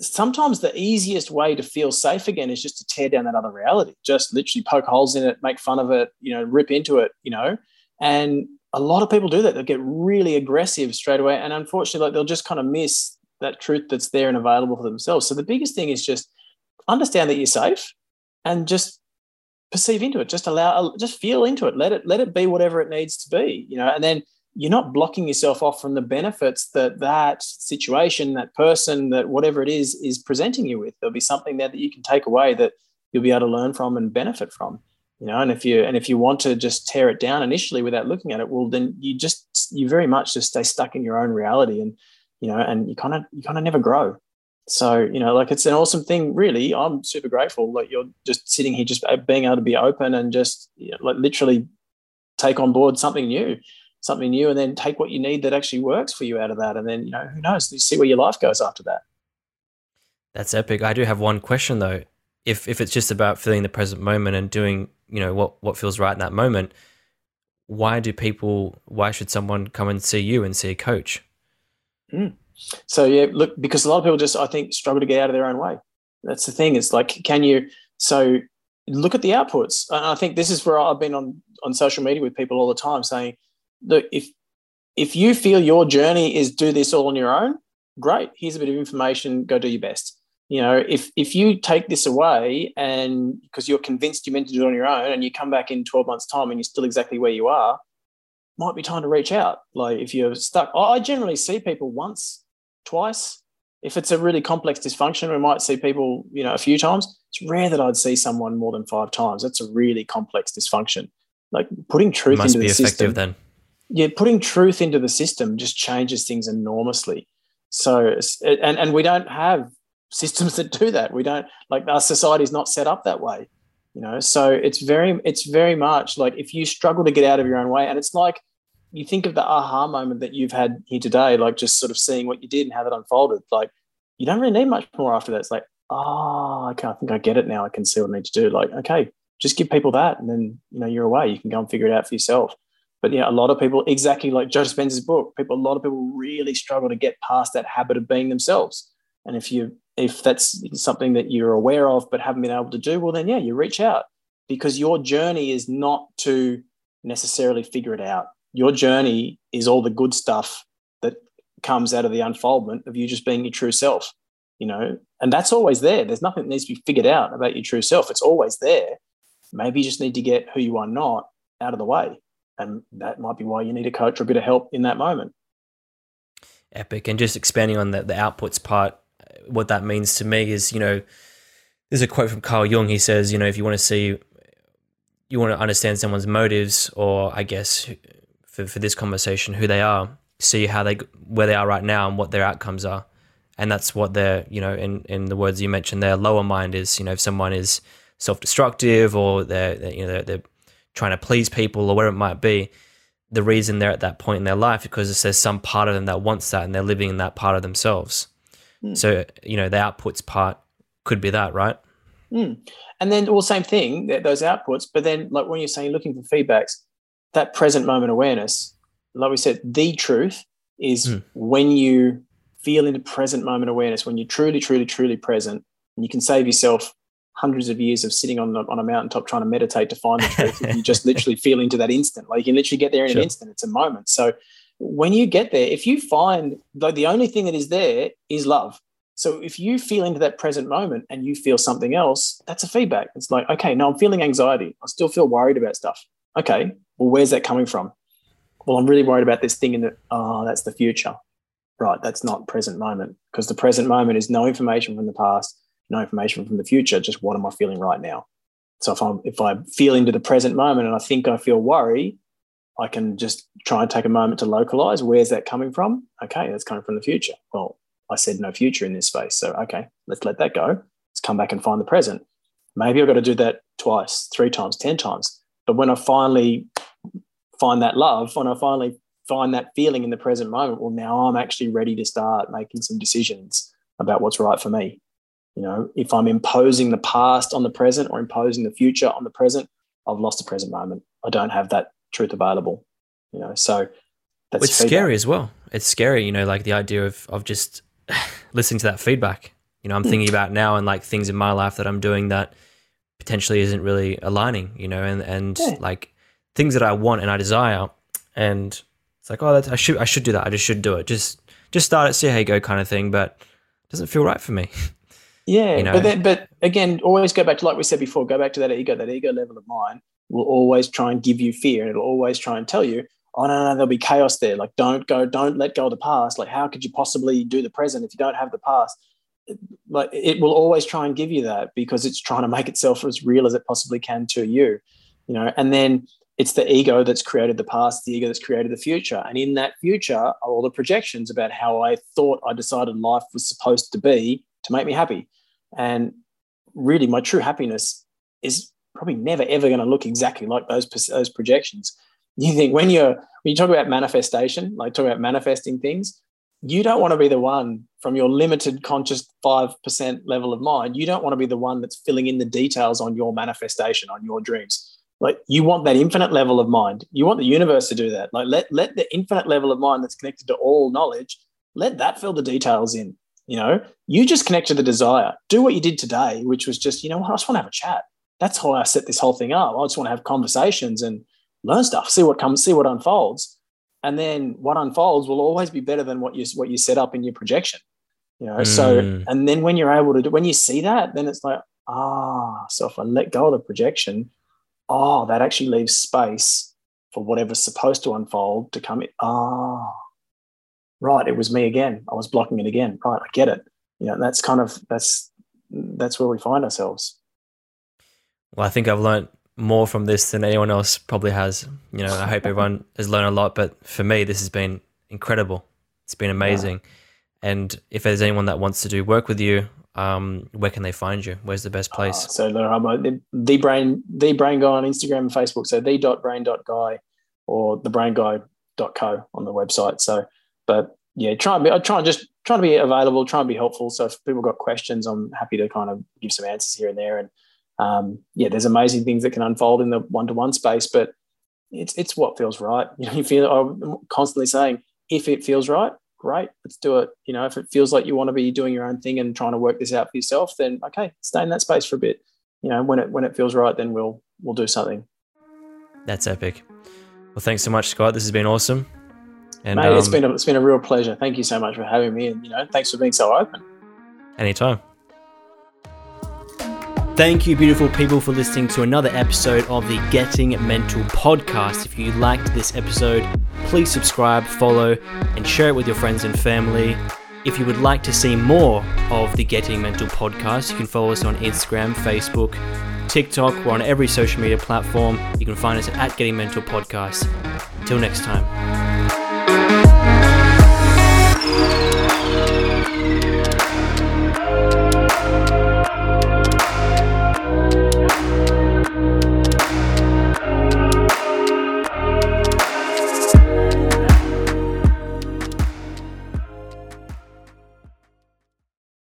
sometimes the easiest way to feel safe again is just to tear down that other reality, just literally poke holes in it, make fun of it, you know, rip into it, you know. And a lot of people do that. They'll get really aggressive straight away. And unfortunately, like, they'll just kind of miss that truth that's there and available for themselves. So the biggest thing is just understand that you're safe and just perceive into it, just allow, just feel into it, let it, let it be whatever it needs to be, you know, and then you're not blocking yourself off from the benefits that that situation, that person, that whatever it is, is presenting you with. There'll be something there that you can take away that you'll be able to learn from and benefit from, you know. And if you, and if you want to just tear it down initially without looking at it, well, then you just, you very much just stay stuck in your own reality, and, you know, and you kind of, you kind of never grow. So, you know, like, it's an awesome thing, really. I'm super grateful that you're just sitting here, just being able to be open and just, you know, like, literally take on board something new, something new, and then take what you need that actually works for you out of that. And then, you know, who knows, you see where your life goes after that. That's epic. I do have one question though. If if it's just about feeling the present moment and doing, you know, what, what feels right in that moment, why do people, why should someone come and see you and see a coach? Mm. So, yeah, look, because a lot of people just, I think, struggle to get out of their own way. That's the thing. It's like, can you, so look at the outputs. And I think this is where I've been on, on social media with people all the time saying, look, if, if you feel your journey is do this all on your own, great. Here's a bit of information. Go do your best. You know, if, if you take this away and because you're convinced you're meant to do it on your own, and you come back in twelve months time and you're still exactly where you are, might be time to reach out. Like, if you're stuck, I generally see people once, twice. If it's a really complex dysfunction, we might see people, you know, a few times. It's rare that I'd see someone more than five times. That's a really complex dysfunction. Like, putting truth into the system. Must be effective then. Yeah, putting truth into the system just changes things enormously. So, and and we don't have systems that do that. We don't, like, our society's not set up that way, you know. So it's very, it's very much like, if you struggle to get out of your own way, and it's like, you think of the aha moment that you've had here today, like just sort of seeing what you did and how that unfolded. Like, you don't really need much more after that. It's like, oh, okay, I think I get it now. I can see what I need to do. Like, okay, just give people that, and then, you know, you're away. You can go and figure it out for yourself. But yeah, a lot of people, exactly like Joe Dispenza's book, people, a lot of people really struggle to get past that habit of being themselves. And if you, if that's something that you're aware of but haven't been able to do, well, then yeah, you reach out, because your journey is not to necessarily figure it out. Your journey is all the good stuff that comes out of the unfoldment of you just being your true self, you know, and that's always there. There's nothing that needs to be figured out about your true self. It's always there. Maybe you just need to get who you are not out of the way. And that might be why you need a coach or a bit of help in that moment. Epic. And just expanding on the, the outputs part, what that means to me is, you know, there's a quote from Carl Jung. He says, you know, if you want to see, you want to understand someone's motives, or I guess, For, for this conversation, who they are, see how they, where they are right now and what their outcomes are. And that's what they're, you know, in, in the words you mentioned, their lower mind is, you know, if someone is self-destructive or they're, they're you know, they're, they're trying to please people or whatever it might be, the reason they're at that point in their life, because there's some part of them that wants that and they're living in that part of themselves. Mm. So, you know, the outputs part could be that, right? Mm. And then, well, same thing, those outputs, but then like when you're saying looking for feedbacks, that present moment awareness, like we said, the truth is mm. when you feel into present moment awareness, when you're truly, truly, truly present, and you can save yourself hundreds of years of sitting on, the, on a mountaintop trying to meditate to find the truth. If you just literally feel into that instant. Like you can literally get there in sure. an instant. It's a moment. So when you get there, if you find, like the only thing that is there is love. So if you feel into that present moment and you feel something else, that's a feedback. It's like, okay, now I'm feeling anxiety. I still feel worried about stuff. Okay, well, where's that coming from? Well, I'm really worried about this thing in the, oh, that's the future. Right, that's not present moment, because the present moment is no information from the past, no information from the future, just what am I feeling right now? So if, I'm, if I feel into the present moment and I think I feel worry, I can just try and take a moment to localize. Where's that coming from? Okay, that's coming from the future. Well, I said no future in this space. So, okay, let's let that go. Let's come back and find the present. Maybe I've got to do that twice, three times, ten times. But when I finally find that love, when I finally find that feeling in the present moment, well, now I'm actually ready to start making some decisions about what's right for me. You know, if I'm imposing the past on the present or imposing the future on the present, I've lost the present moment. I don't have that truth available, you know, so that's it's feedback. Scary as well. It's scary, you know, like the idea of, of just listening to that feedback. You know, I'm thinking about now and like things in my life that I'm doing that potentially isn't really aligning, you know, and, and yeah. like things that I want and I desire. And it's like, oh, that's, I should, I should do that. I just should do it. Just, just start it, see how you go kind of thing, but it doesn't feel right for me. Yeah. You know? But then, but again, always go back to, like we said before, go back to that ego, that ego level of mine will always try and give you fear, and it'll always try and tell you, oh, no, no, there'll be chaos there. Like, don't go, don't let go of the past. Like, how could you possibly do the present if you don't have the past? Like, it will always try and give you that because it's trying to make itself as real as it possibly can to you, you know, and then it's the ego that's created the past, the ego that's created the future. And in that future are all the projections about how I thought I decided life was supposed to be to make me happy. And really my true happiness is probably never ever going to look exactly like those those projections. You think when you're when you talk about manifestation, like talk about manifesting things, you don't want to be the one from your limited conscious five percent level of mind. You don't want to be the one that's filling in the details on your manifestation, on your dreams. Like you want that infinite level of mind. You want the universe to do that. Like let let the infinite level of mind that's connected to all knowledge, let that fill the details in. You know, you just connect to the desire. Do what you did today, which was just, you know what, I just want to have a chat. That's how I set this whole thing up. I just want to have conversations and learn stuff, see what comes, see what unfolds. And then what unfolds will always be better than what you what you set up in your projection. You know, mm. so and then when you're able to do when you see that, then it's like, ah, so if I let go of the projection, oh, that actually leaves space for whatever's supposed to unfold to come in. Ah, right, it was me again. I was blocking it again. Right, I get it. You know, that's kind of that's that's where we find ourselves. Well, I think I've learned more from this than anyone else probably has. You know, I hope everyone has learned a lot, but for me, this has been incredible. It's been amazing. Yeah. And if there's anyone that wants to do work with you, um, where can they find you? Where's the best place? Uh, so the, the brain, the brain guy on Instagram and Facebook. So the dot brain dot guy or the brain guy dot co on the website. So, but yeah, try and be, I try and just try to be available, try and be helpful. So if people got questions, I'm happy to kind of give some answers here and there. And, Um, yeah, there's amazing things that can unfold in the one-to-one space, but it's it's what feels right. You know, you feel I'm constantly saying, if it feels right, great, let's do it. You know, if it feels like you want to be doing your own thing and trying to work this out for yourself, then okay, stay in that space for a bit. You know, when it when it feels right, then we'll we'll do something. That's epic. Well, thanks so much, Scott. This has been awesome. And Mate, um, it's been a, it's been a real pleasure. Thank you so much for having me, and you know, thanks for being so open. Anytime. Thank you, beautiful people, for listening to another episode of the Getting Mental podcast. If you liked this episode, please subscribe, follow, and share it with your friends and family. If you would like to see more of the Getting Mental podcast, you can follow us on Instagram, Facebook, TikTok. We're on every social media platform. You can find us at Getting Mental Podcast. Until next time.